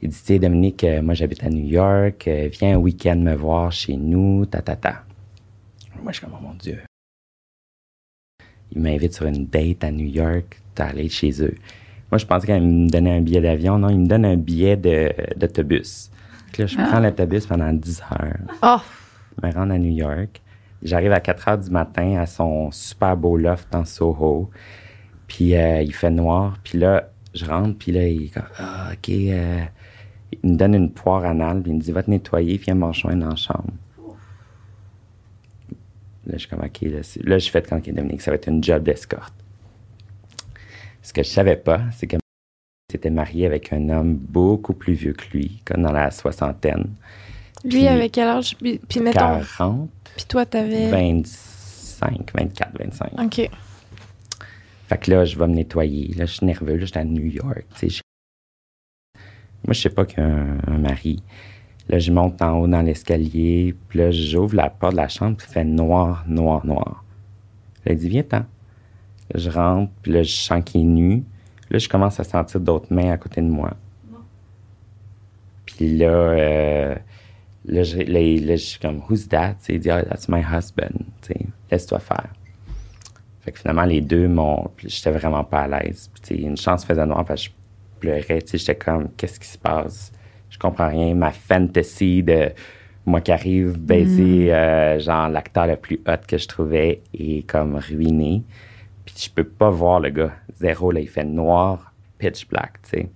il dit, tu sais, Dominique, euh, moi, j'habite à New York. Euh, viens un week-end me voir chez nous, ta, ta, ta. Moi, je suis comme, oh, mon Dieu. Il m'invite sur une date à New York. T'as allé chez eux. Moi, je pensais qu'il me donnait un billet d'avion. Non, il me donne un billet de, d'autobus. Là, je prends l'autobus pendant dix heures. Oh. Je me rends à New York. J'arrive à quatre heures du matin à son super beau loft dans Soho. Puis, euh, il fait noir. Puis là, je rentre. Puis là, il est comme, ah, OK. Euh, il me donne une poire anale. Puis il me dit, va te nettoyer. Viens me rejoindre dans la chambre. Là, je suis comme, OK. Là, là je fais quand il est Dominique, ça va être une job d'escorte. Ce que je savais pas, c'est que c'était marié avec un homme beaucoup plus vieux que lui, comme dans la soixantaine. Lui, puis, avait quel âge? Puis, mettons, quarante. Puis toi, t'avais... vingt-cinq, vingt-quatre, vingt-cinq. OK. Fait que là, je vais me nettoyer. Là, je suis nerveux. Là, je suis à New York. Tu sais, je... Moi, je sais pas qu'il y a un, un mari. Là, je monte en haut dans l'escalier. Puis là, j'ouvre la porte de la chambre. Puis il fait noir, noir, noir. Là, il dit, viens-t'en. Je rentre, puis là, je sens qu'il est nu. Là, je commence à sentir d'autres mains à côté de moi. Puis là, euh, là, je, là, là, je suis comme, who's that? Il dit, oh, that's my husband. T'sais, laisse-toi faire. Fait que finalement, les deux m'ont. Puis j'étais vraiment pas à l'aise. Puis une chance faisait noir, parce que je pleurais. T'sais, j'étais comme, qu'est-ce qui se passe? Je comprends rien. Ma fantasy de. Moi qui arrive, baiser, mm. euh, genre, l'acteur le plus hot que je trouvais est comme ruiné. Puis je peux pas voir le gars. Zéro, là, il fait noir, pitch black, tu sais.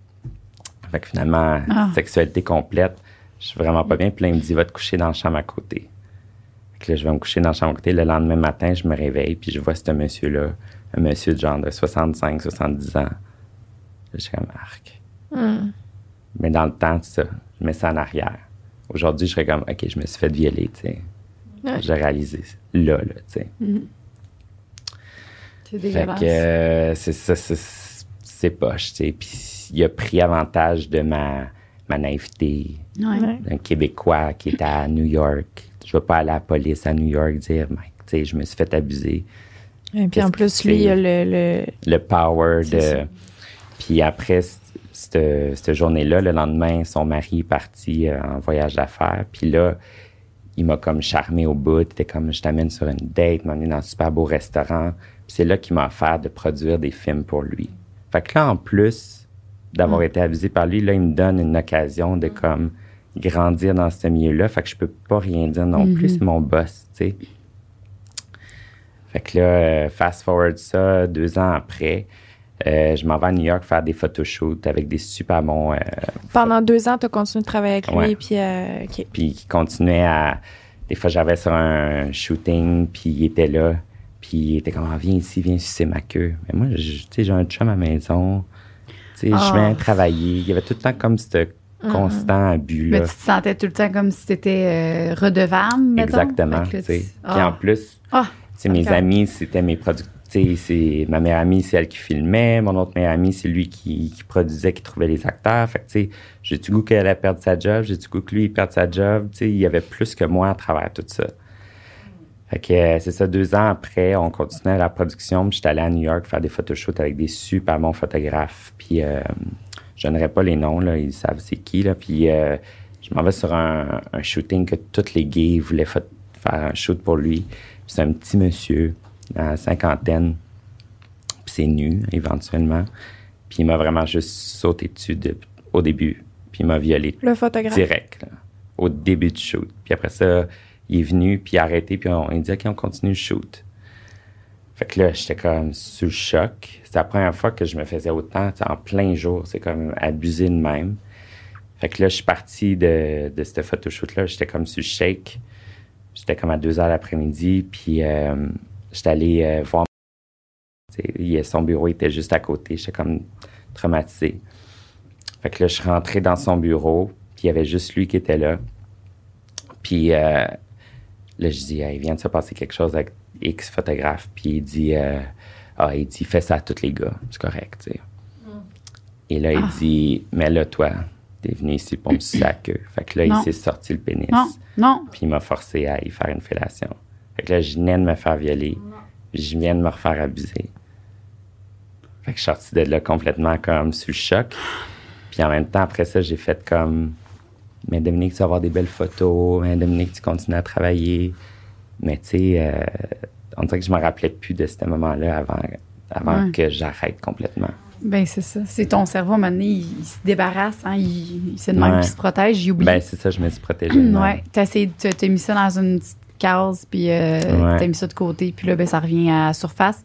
Fait que finalement, ah. sexualité complète, je suis vraiment pas bien. Puis là, il me dit, va te coucher dans la chambre à côté. Fait que là, je vais me coucher dans la chambre à côté. Le lendemain matin, je me réveille, puis je vois ce monsieur-là, un monsieur de genre de soixante-cinq, soixante-dix ans. Là, je suis comme, arc. Mm. Mais dans le temps, ça, je mets ça en arrière. Aujourd'hui, je serais comme, OK, je me suis fait violer, tu sais. Mm. J'ai réalisé là, là, tu sais. Mm. C'est dégueulasse. Fait que euh, c'est ça, c'est, c'est, c'est poche, tu sais. Puis il a pris avantage de ma, ma naïveté ouais. d'un Québécois qui était à New York. Je ne vais pas aller à la police à New York dire, mec, tu sais, je me suis fait abuser. Et puis en plus, lui, il a le, le... le power c'est de... Ça. Puis après, cette, cette journée-là, le lendemain, son mari est parti en voyage d'affaires. Puis là, il m'a comme charmé au bout. Il était comme, je t'amène sur une date, m'emmener dans un super beau restaurant. Puis c'est là qu'il m'a offert de produire des films pour lui. Fait que là, en plus d'avoir mmh. été avisé par lui, là, il me donne une occasion de comme grandir dans ce milieu-là. Fait que je peux pas rien dire non mmh. plus. C'est mon boss, tu sais. Fait que là, fast forward ça, deux ans après, euh, je m'en vais à New York faire des photoshoots avec des super bons... Euh, Pendant deux ans, tu as continué de travailler avec lui, ouais. puis... Euh, okay. Puis il continuait à... Des fois, j'avais sur un shooting, puis il était là, puis il était comme, ah, viens ici, viens sucer ma queue. Mais moi, tu sais, j'ai un chum à la maison, tu sais, oh. je viens travailler. Il y avait tout le temps comme cette... constant abus. Mais là. Tu te sentais tout le temps comme si tu étais euh, redevable, mettons? Exactement. Tu sais. Oh. Puis en plus, oh. okay. mes amis, c'était mes producteurs. C'est, ma meilleure amie, c'est elle qui filmait. Mon autre meilleure amie, c'est lui qui, qui produisait, qui trouvait les acteurs. Fait que, tu sais, j'ai du goût qu'elle a perdu sa job, j'ai du goût que lui, il perde sa job. Tu sais, il y avait plus que moi à travers tout ça. Fait que c'est ça, deux ans après, on continuait la production. Puis j'étais allé à New York faire des photoshoots avec des super bons photographes. Puis... Euh, je donnerai pas les noms, là, ils savent c'est qui. Là. Puis euh, je m'en vais sur un, un shooting que tous les gays voulaient fa- faire un shoot pour lui. Puis c'est un petit monsieur, dans la cinquantaine. Puis c'est nu, éventuellement. Puis il m'a vraiment juste sauté dessus de, au début. Puis il m'a violé. Le photographe. Direct, là, au début du shoot. Puis après ça, il est venu, puis il a arrêté, puis on, il dit « OK, on continue le shoot ». Fait que là, j'étais comme sous le choc. C'était la première fois que je me faisais autant, en plein jour. C'est comme abusé de même. Fait que là, je suis parti de, de ce photoshoot-là. J'étais comme sous le shake. J'étais comme à deux heures l'après-midi. Puis, euh, j'étais allé euh, voir. Il, son bureau était juste à côté. J'étais comme traumatisé. Fait que là, je suis rentré dans son bureau. Puis, il y avait juste lui qui était là. Puis, euh, là, je dis, hey, il vient de se passer quelque chose avec X photographe, puis il dit, euh, ah, il dit, fais ça à tous les gars, c'est correct, tu sais. Mm. Et là, il ah. dit, mais là, toi, t'es venu ici pour me sucer la queue. Fait que là, non. il s'est sorti le pénis. Non, non. Puis il m'a forcé à y faire une fellation. Fait que là, je venais de me faire violer, puis je viens de me refaire abuser. Fait que je suis sorti de là complètement comme sous le choc. Puis en même temps, après ça, j'ai fait comme, mais Dominique, tu vas avoir des belles photos, mais Dominique, tu continues à travailler. Mais tu sais, euh, on dirait que je ne me rappelais plus de ce moment-là avant, avant ouais. que j'arrête complètement. Bien, c'est ça. C'est ton cerveau, à un moment donné, il, il se débarrasse. Hein, il, il, c'est le ouais. même qui se protège, il oublie. Bien, c'est ça, je me suis protégé. Oui, tu as essayé, tu as mis ça dans une petite case, puis euh, ouais. tu as mis ça de côté, puis là, ben, ça revient à la surface.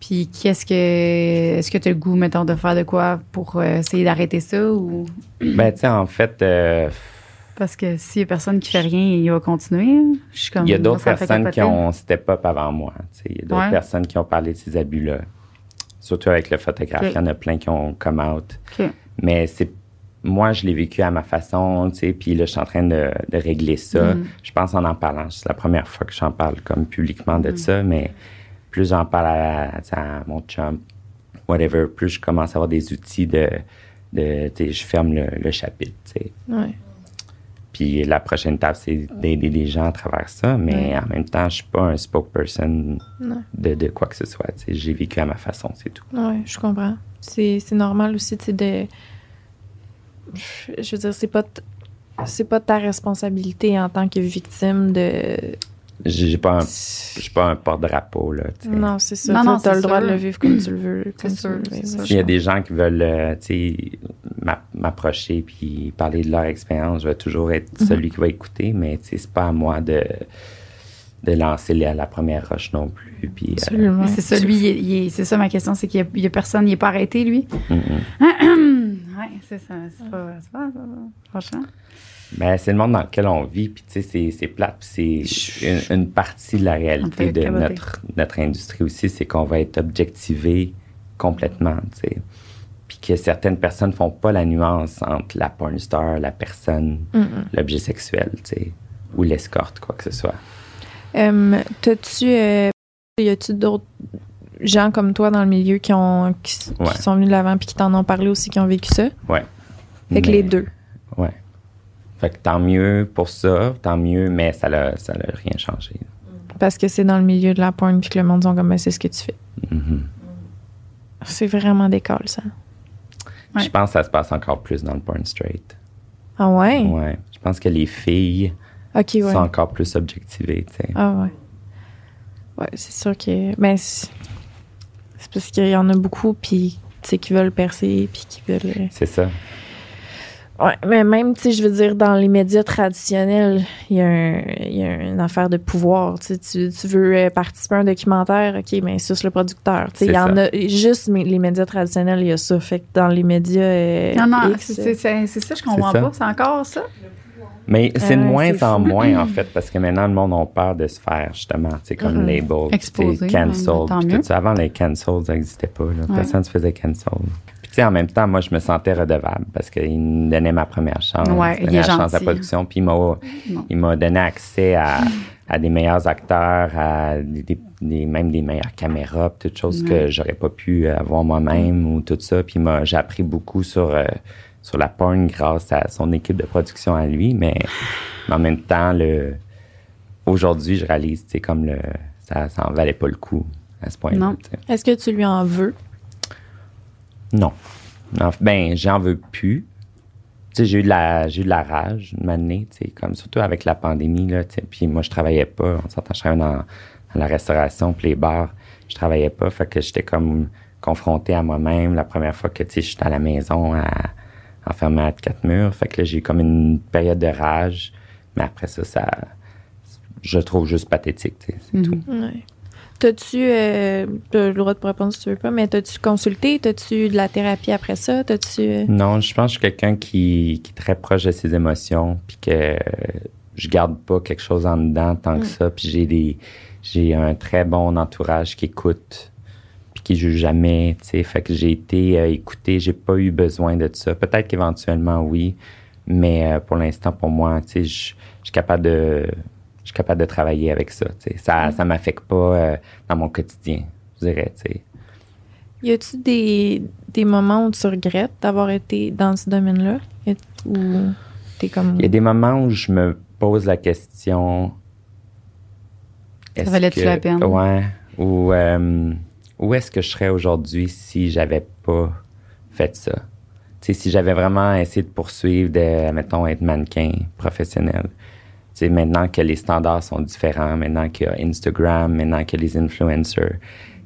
Puis qu'est-ce que, est-ce que tu as le goût, mettons, de faire de quoi pour euh, essayer d'arrêter ça? Ou... Bien, tu sais, en fait... Euh, Parce que s'il n'y a personne qui fait rien, il va continuer. Je suis comme, il y a d'autres personnes qui ont step up avant moi. T'sais. Il y a d'autres ouais. personnes qui ont parlé de ces abus-là. Surtout avec le photographe. Okay. Il y en a plein qui ont come out. Okay. Mais c'est, moi, je l'ai vécu à ma façon. Puis là, je suis en train de, de régler ça. Mm-hmm. Je pense en en parlant. C'est la première fois que j'en parle comme publiquement de mm-hmm. ça. Mais plus j'en parle à, à mon chum, whatever, plus je commence à avoir des outils de... de je ferme le, le chapitre. Oui. Puis la prochaine étape, c'est d'aider les gens à travers ça. Mais mm. en même temps, je ne suis pas un spokesperson de, de quoi que ce soit. T'sais, j'ai vécu à ma façon, c'est tout. Oui, je comprends. C'est, c'est normal aussi de... Je veux dire, c'est pas t... c'est pas ta responsabilité en tant que victime de... J'ai pas un, je suis pas un porte-drapeau, là. T'sais. Non, c'est ça. Non, non, t'as le droit sûr. De le vivre comme tu le veux. Comme c'est sûr, c'est ça. Il y a des gens qui veulent, tu sais, m'approcher puis parler de leur expérience. Je vais toujours être mm-hmm. celui qui va écouter, mais tu sais, c'est pas à moi de, de lancer la, la première roche non plus. Puis, absolument. Euh, c'est ça, lui, il est, il est, c'est ça ma question, c'est qu'il n'y a, a personne, il n'est pas arrêté, lui. Mm-hmm. Oui, c'est ça. C'est pas, c'est pas, c'est pas franchement. Ben, c'est le monde dans lequel on vit, puis tu sais, c'est, c'est plate, puis c'est une, une partie de la réalité de notre, notre industrie aussi, c'est qu'on va être objectivé complètement, tu sais. Puis que certaines personnes font pas la nuance entre la porn star, la personne, mm-hmm. l'objet sexuel, tu sais, ou l'escorte, quoi que ce soit. Euh, t'as-tu, euh, y a-tu d'autres gens comme toi dans le milieu qui, ont, qui, ouais. qui sont venus de l'avant, puis qui t'en ont parlé aussi, qui ont vécu ça? Ouais. Fait que mais, les deux. Ouais. Fait que tant mieux pour ça, tant mieux, mais ça l'a, ça l'a rien changé. Parce que c'est dans le milieu de la porn puis que le monde dit comme, mais c'est ce que tu fais. Mm-hmm. C'est vraiment décolle, ça. Ouais. Je pense que ça se passe encore plus dans le porn straight. Ah ouais? Ouais. Je pense que les filles okay, ouais. sont encore plus objectivées, tu sais. Ah ouais. Ouais, c'est sûr que... Ben, c'est, c'est parce qu'il y en a beaucoup, puis, tu sais, qui veulent percer, puis qui veulent... C'est ça. Ouais, mais même, tu sais, je veux dire, dans les médias traditionnels, il y a, un, il y a une affaire de pouvoir. Tu, tu veux participer à un documentaire, OK, bien, suce le producteur. Tu sais, il y en a... Juste les médias traditionnels, il y a ça. Fait que dans les médias... Euh, non, non, X, c'est, c'est, c'est ça, je comprends c'est ça. pas. C'est encore ça? Mais c'est de euh, moins c'est en fou. moins, en fait, parce que maintenant, le monde a peur de se faire, justement, tu sais, comme mm-hmm. label, exposé, cancel, tout ça. Avant, les cancels n'existaient pas. Là. Ouais. Personne se faisait cancel. Puis, tu sais, en même temps, moi, je me sentais redevable parce qu'il me donnait ma première chance. Ouais, il me donnait la gentil. chance à la production. Puis, il m'a, il m'a donné accès à, à des meilleurs acteurs, à des, des, même des meilleures caméras, puis toutes choses ouais. que j'aurais pas pu avoir moi-même ou tout ça. Puis, moi, j'ai appris beaucoup sur... Euh, sur la porn grâce à son équipe de production à lui, mais, mais en même temps, le, aujourd'hui, je réalise, c'est comme le, ça n'en valait pas le coup à ce point-là. Non. T'sais. Est-ce que tu lui en veux? Non. En, ben, j'en veux plus. T'sais, j'ai eu de la, j'ai eu de la rage une année, comme surtout avec la pandémie, là, puis moi, je travaillais pas. On s'entend, je travaillais dans, dans la restauration, puis les bars, je travaillais pas, fait que j'étais comme confronté à moi-même la première fois que, tu sais, j'étais à la maison à... enfermé à quatre murs. Fait que là, j'ai eu comme une période de rage. Mais après ça, ça je le trouve juste pathétique, tu sais, c'est mm-hmm. tout. Ouais. T'as-tu, euh, t'as le droit de répondre si tu veux pas, mais t'as-tu consulté? T'as-tu de la thérapie après ça? T'as-tu... Non, je pense que je suis quelqu'un qui, qui est très proche de ses émotions puis que je garde pas quelque chose en dedans tant mm. que ça. Puis j'ai, des, j'ai un très bon entourage qui écoute... qui joue jamais, tu sais, fait que j'ai été euh, écouté, j'ai pas eu besoin de ça. Peut-être qu'éventuellement, oui, mais euh, pour l'instant, pour moi, tu sais, je suis capable de je suis capable de travailler avec ça, tu sais. Ça, mm. ça m'affecte pas euh, dans mon quotidien, je dirais, tu sais. Y a-tu des, des moments où tu regrettes d'avoir été dans ce domaine-là? Ou t'es comme... Il y a des moments où je me pose la question... Ça valait-tu que, la peine? Ouais, ou... Euh, où est-ce que je serais aujourd'hui si j'avais pas fait ça? T'sais, si j'avais vraiment essayé de poursuivre, de, mettons, être mannequin professionnel. T'sais, maintenant que les standards sont différents, maintenant qu'il y a Instagram, maintenant qu'il y a les influencers,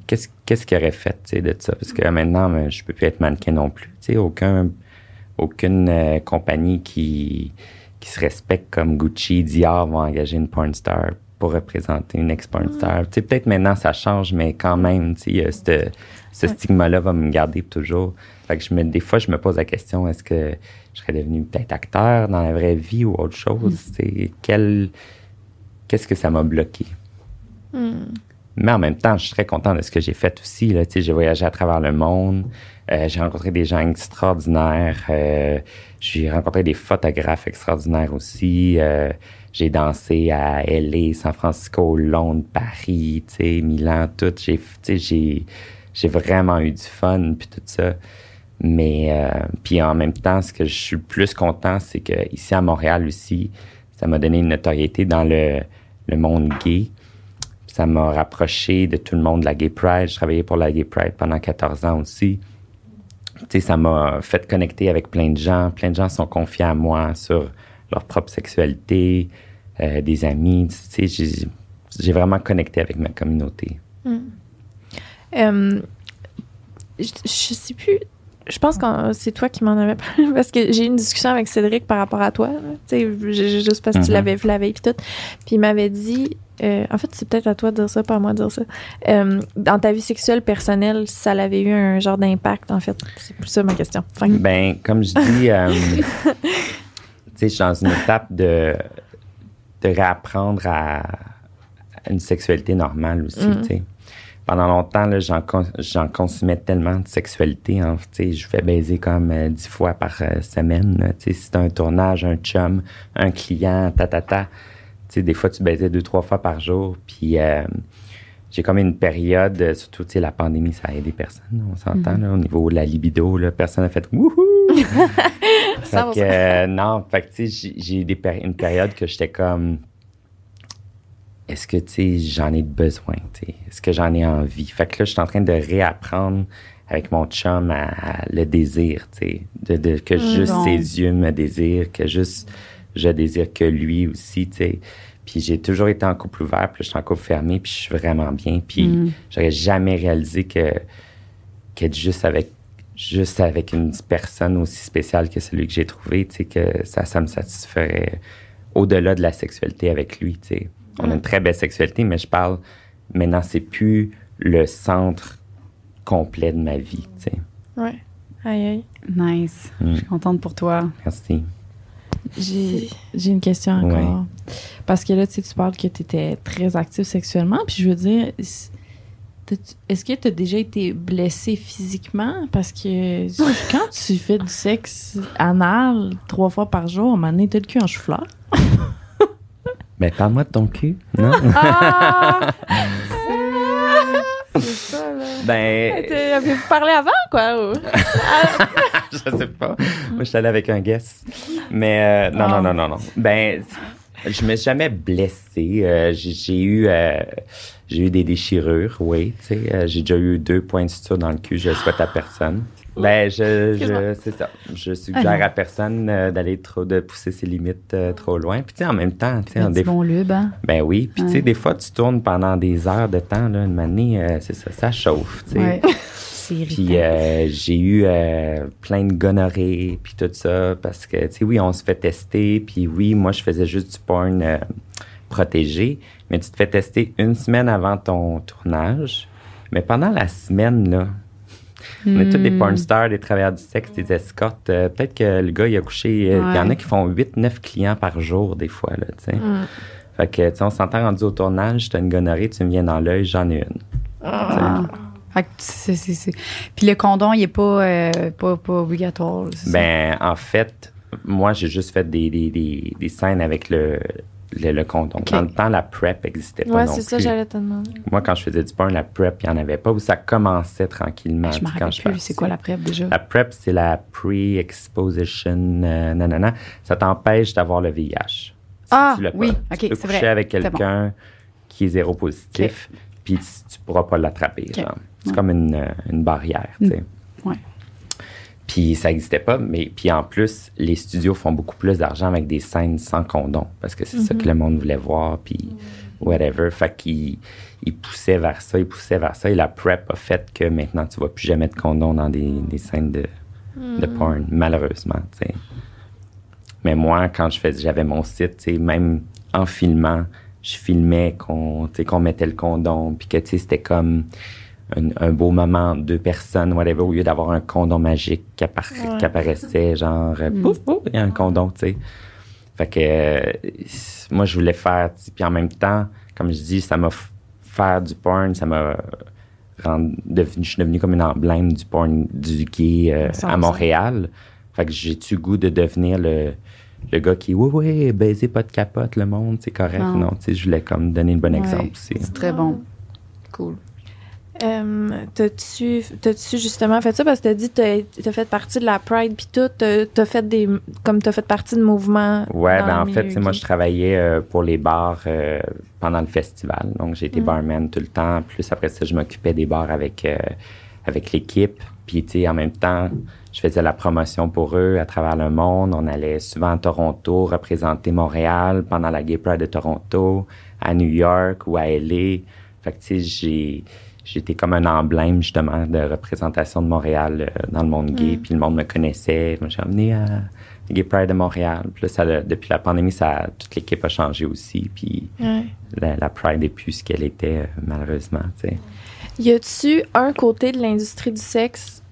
qu'est-ce, qu'est-ce qu'il aurait fait, t'sais, de ça? Parce que maintenant, je peux plus être mannequin non plus. T'sais, aucun, aucune euh, compagnie qui, qui se respecte comme Gucci, Dior vont engager une porn star pour représenter une ex-porn star. Mmh. Peut-être maintenant, ça change, mais quand même, euh, ce ouais. stigma-là va me garder toujours. Fait que je me, des fois, je me pose la question, est-ce que je serais devenu peut-être acteur dans la vraie vie ou autre chose? Mmh. Quel, qu'est-ce que ça m'a bloqué? Mmh. Mais en même temps, je suis très content de ce que j'ai fait aussi. Là, j'ai voyagé à travers le monde. Euh, j'ai rencontré des gens extraordinaires. Euh, j'ai rencontré des photographes extraordinaires aussi. Euh, J'ai dansé à L A, San Francisco, Londres, Paris, Milan, tout. J'ai, j'ai, j'ai vraiment eu du fun, puis tout ça. Mais euh, puis en même temps, ce que je suis le plus content, c'est que ici à Montréal aussi, ça m'a donné une notoriété dans le, le monde gay. Ça m'a rapproché de tout le monde de la Gay Pride. Je travaillais pour la Gay Pride pendant quatorze ans aussi. T'sais, ça m'a fait connecter avec plein de gens. Plein de gens sont confiés à moi sur... leur propre sexualité, euh, des amis. Tu sais, j'ai, j'ai vraiment connecté avec ma communauté. Mmh. Euh, je, je sais plus... Je pense que c'est toi qui m'en avais parlé parce que j'ai eu une discussion avec Cédric par rapport à toi. Tu sais, juste parce que mmh. tu l'avais vu la veille et tout. Puis il m'avait dit... Euh, en fait, c'est peut-être à toi de dire ça, pas à moi de dire ça. Euh, dans ta vie sexuelle personnelle, ça l'avait eu un genre d'impact, en fait. C'est plus ça ma question. Enfin, ben, comme je dis... Euh, tu sais, je suis dans une étape de, de réapprendre à, à une sexualité normale aussi, mmh. tu sais. Pendant longtemps, là, j'en, j'en consommais tellement de sexualité, hein, tu sais, je fais baiser comme dix euh, fois par euh, semaine, là, tu sais, si t'as un tournage, un chum, un client, ta, ta, ta, tu sais, des fois, tu baisais deux, trois fois par jour, puis euh, j'ai comme une période, surtout, tu sais, la pandémie, ça a aidé personne, on s'entend, mmh. là, au niveau de la libido, là, personne n'a fait « wouhou! » Fait que, euh, non, fait que, tu sais, j'ai eu des péri- une période que j'étais comme est-ce que, tu sais, j'en ai besoin, tu sais? Est-ce que j'en ai envie? Fait que là, je suis en train de réapprendre avec mon chum à, à le désir, tu sais, de, de, que mmh, juste bon. ses yeux me désirent, que juste je désire que lui aussi, tu sais. Puis j'ai toujours été en couple ouvert, puis là, je suis en couple fermé, puis je suis vraiment bien. Puis mmh. j'aurais jamais réalisé que qu'être juste avec juste avec une personne aussi spéciale que celui que j'ai trouvé, tu sais, que ça, ça me satisferait au-delà de la sexualité avec lui, tu sais. On mmh. a une très belle sexualité, mais je parle, maintenant, c'est plus le centre complet de ma vie, tu sais. Ouais. Aïe, aïe. Nice. Mmh. Je suis contente pour toi. Merci. J'ai, j'ai une question encore. Ouais. Parce que là, tu sais, tu parles que tu étais très active sexuellement, puis je veux dire... Est-ce que tu as déjà été blessée physiquement? Parce que quand tu fais du sexe anal trois fois par jour, à un moment donné, t'as le cul en chou-fleur. Mais parle-moi de ton cul, non? Ah! C'est, c'est ça, là. Ben... Avez-vous parlé avant, quoi? Ou... Je sais pas. Moi, je suis allée avec un guest. Mais euh, non, oh. non, non, non, non. Ben... Je me suis jamais blessé. Euh, j'ai, j'ai eu euh, j'ai eu des déchirures, oui. Euh, j'ai déjà eu deux points de suture dans le cul, je le souhaite à personne. Ben, je, je c'est ça. Je suggère à personne euh, d'aller trop, de pousser ses limites euh, trop loin. Puis tu sais, en même temps, tu sais, en des bon lube, hein? Ben oui. Puis ouais. tu sais, des fois, tu tournes pendant des heures de temps là, une manie, euh, c'est ça, ça chauffe, tu sais. Ouais. Puis euh, j'ai eu euh, plein de gonorrhées, puis tout ça, parce que, tu sais, oui, on se fait tester, puis oui, moi, je faisais juste du porn euh, protégé, mais tu te fais tester une semaine avant ton tournage. Mais pendant la semaine, là, mmh. on est tous des porn stars, des travailleurs du sexe, des escortes. Euh, peut-être que le gars, il a couché... Euh, il ouais. y en a qui font huit neuf clients par jour, des fois, là, tu sais. Mmh. Fait que, tu sais, on s'entend rendu au tournage, t'as une gonorrhée, tu me viens dans l'œil, j'en ai une. Ah. C'est, c'est, c'est. Puis le condom, il n'est pas, euh, pas, pas obligatoire. Ben, ça? En fait, moi, j'ai juste fait des, des, des, des scènes avec le, le, le condom. Okay. Dans le temps, la PrEP n'existait pas. Ouais, non c'est plus. Ça, j'allais te demander. Moi, quand je faisais du porn, la PrEP, il n'y en avait pas, ou ça commençait tranquillement. Ben, je m'en rappelle plus. Faisais. C'est quoi la PrEP déjà? La PrEP, c'est la pre-exposition. Euh, nanana. Ça t'empêche d'avoir le V I H. Si ah, tu l'as oui, pas. Okay, tu peux c'est coucher vrai. Avec quelqu'un bon. Qui est zéro positif. Okay. Puis tu ne pourras pas l'attraper. Okay. Genre. C'est ouais. comme une, une barrière, tu sais. Ouais. Puis ça n'existait pas, mais puis en plus, les studios font beaucoup plus d'argent avec des scènes sans condom, parce que c'est mm-hmm. ça que le monde voulait voir, puis whatever. Fait qu'ils ils poussaient vers ça, ils poussaient vers ça, et la PrEP a fait que maintenant, tu ne vois plus jamais de condom dans des, des scènes de, mm-hmm. de porn, malheureusement, tu sais. Mais moi, quand je fais, j'avais mon site, tu sais, même en filmant, je filmais qu'on, qu'on mettait le condom, puis que, tu sais, c'était comme... Un, un beau moment, deux personnes, whatever, au lieu d'avoir un condom magique qui, appara- ouais. qui apparaissait, genre, mm. pouf, pouf, il y a un condom, tu sais. Fait que, euh, moi, je voulais faire, puis en même temps, comme je dis, ça m'a f- faire du porn, ça m'a rendu, devenu, je suis devenu comme une emblème du porn, du gay euh, à Montréal. Fait que j'ai-tu goût de devenir le, le gars qui, oui, oui, baiser, pas de capote, le monde, c'est correct. Non, non tu sais, je voulais comme donner le bon ouais, exemple aussi. C'est très bon. Cool. Euh, t'as-tu, t'as-tu justement fait ça parce que t'as dit t'as, t'as fait partie de la Pride puis tout, t'as, t'as fait des comme t'as fait partie de mouvements. Ouais, ben en fait, c'est moi je travaillais euh, pour les bars euh, pendant le festival, donc j'ai été mmh. barman tout le temps. Plus après ça, je m'occupais des bars avec euh, avec l'équipe. Puis tu sais, en même temps, je faisais la promotion pour eux à travers le monde. On allait souvent à Toronto représenter Montréal pendant la Gay Pride de Toronto, à New York ou à L A. Fait que tu sais, j'ai J'étais comme un emblème, justement, de représentation de Montréal euh, dans le monde gay. Mm. Puis le monde me connaissait. Moi, je suis revenu à Gay Pride de Montréal. Puis là, ça, le, depuis la pandémie, ça, toute l'équipe a changé aussi. Puis ouais. la, la Pride n'est plus ce qu'elle était, euh, malheureusement. T'sais. Y a-tu un côté de l'industrie du sexe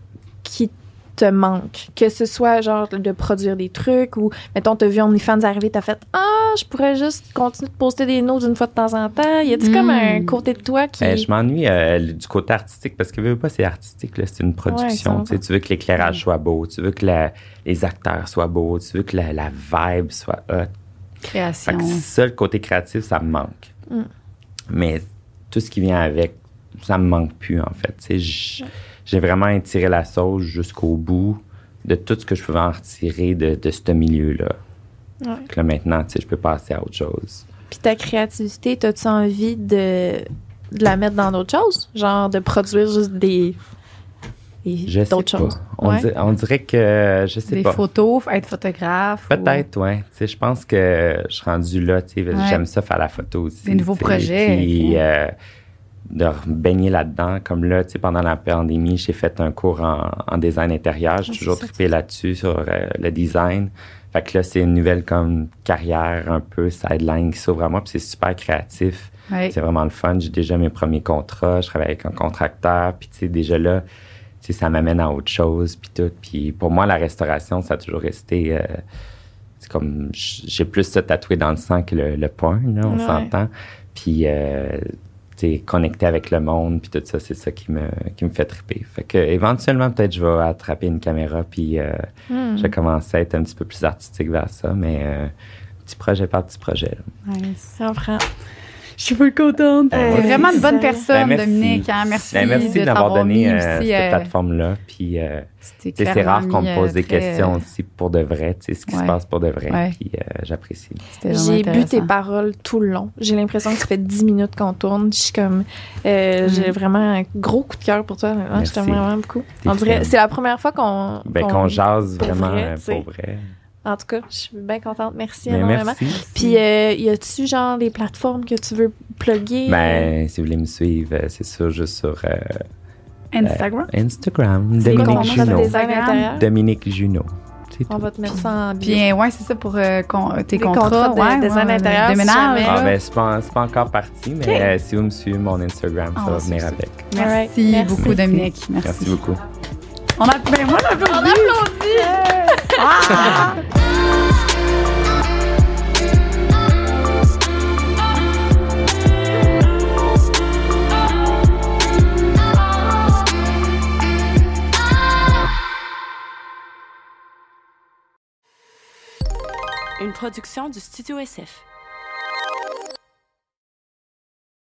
qui te manque? Que ce soit, genre, de produire des trucs ou, mettons, t'as vu OnlyFans arriver, t'as fait « Ah, oh, je pourrais juste continuer de poster des notes une fois de temps en temps. » Y a-t-il mmh. comme un côté de toi qui… Euh, je m'ennuie euh, du côté artistique parce que, veux pas, c'est artistique, là, c'est une production. Ouais, tu veux que l'éclairage mmh. soit beau, tu veux que la, les acteurs soient beaux, tu veux que la, la vibe soit hot. Création. Fait que ça, le côté créatif, ça me manque. Mmh. Mais tout ce qui vient avec, ça me manque plus, en fait. Tu sais, j'ai vraiment étiré la sauce jusqu'au bout de tout ce que je pouvais en retirer de, de ce milieu-là. Ouais. Fait que là, maintenant, tu sais, je peux passer à autre chose. Puis ta créativité, t'as-tu envie de, de la mettre dans d'autres choses? Genre de produire juste des... Je sais pas. On, ouais. di- on dirait que, je sais Des pas. Des photos, être photographe. Peut-être, ou... oui. Je pense que je suis rendu là. Ouais. J'aime ça faire la photo aussi. Des nouveaux projets. Puis ouais. euh, de baigner là-dedans. Comme là, pendant la pandémie, j'ai fait un cours en, en design intérieur. J'ai ouais, toujours trippé là-dessus, sur euh, le design. Fait que là, c'est une nouvelle comme carrière un peu sideline qui s'ouvre à moi. Puis c'est super créatif. Ouais. C'est vraiment le fun. J'ai déjà mes premiers contrats. Je travaille avec un contracteur. Puis tu sais, déjà là... Tu sais, ça m'amène à autre chose, puis tout. Puis pour moi, la restauration, ça a toujours resté... Euh, c'est comme... J'ai plus ça tatoué dans le sang que le, le poing, là, on ouais. s'entend. Puis, euh, tu sais, connecter avec le monde, puis tout ça, c'est ça qui me, qui me fait triper. Fait que éventuellement, peut-être, je vais attraper une caméra, puis euh, mm. je vais commencer à être un petit peu plus artistique vers ça, mais euh, petit projet par petit projet. Là. Ouais, ça prend... Je suis full contente. Euh, c'est vraiment une bonne personne, ben, merci. Dominique. Hein? Merci, ben, merci de, de m'avoir donné euh, cette euh, plateforme-là. Puis, euh, c'est rare qu'on me pose des très... questions aussi pour de vrai, tu sais, ce qui ouais. se passe pour de vrai. Ouais. Puis, euh, j'apprécie. J'ai bu tes paroles tout le long. J'ai l'impression que ça fait dix minutes qu'on tourne. Je suis comme, euh, mm-hmm. j'ai vraiment un gros coup de cœur pour toi. Hein? Je t'aime vraiment beaucoup. On dirait, c'est la première fois qu'on, ben, qu'on, qu'on jase vraiment vrai, pour vrai. En tout cas, je suis bien contente. Merci mais énormément. Merci. Puis, euh, y a-tu genre des plateformes que tu veux plugger? Ben, si vous voulez me suivre, c'est sûr, juste sur... Euh, Instagram? Euh, Instagram. C'est Dominique Juneau. Instagram. Dominique Juneau. C'est on tout. Va te mettre ça en bio. Puis, ouais, c'est ça pour euh, con, tes les contrats. Des contrats de design intérieur. De ménage. Ah, ben, c'est pas, c'est pas encore parti, mais okay. euh, si vous me suivez, mon Instagram, ça on va venir avec. Merci, merci beaucoup, merci. Dominique. Merci, merci beaucoup. On a, ben moi, on applaudit! On applaudit! Yeah. Ah. Une production du Studio S F.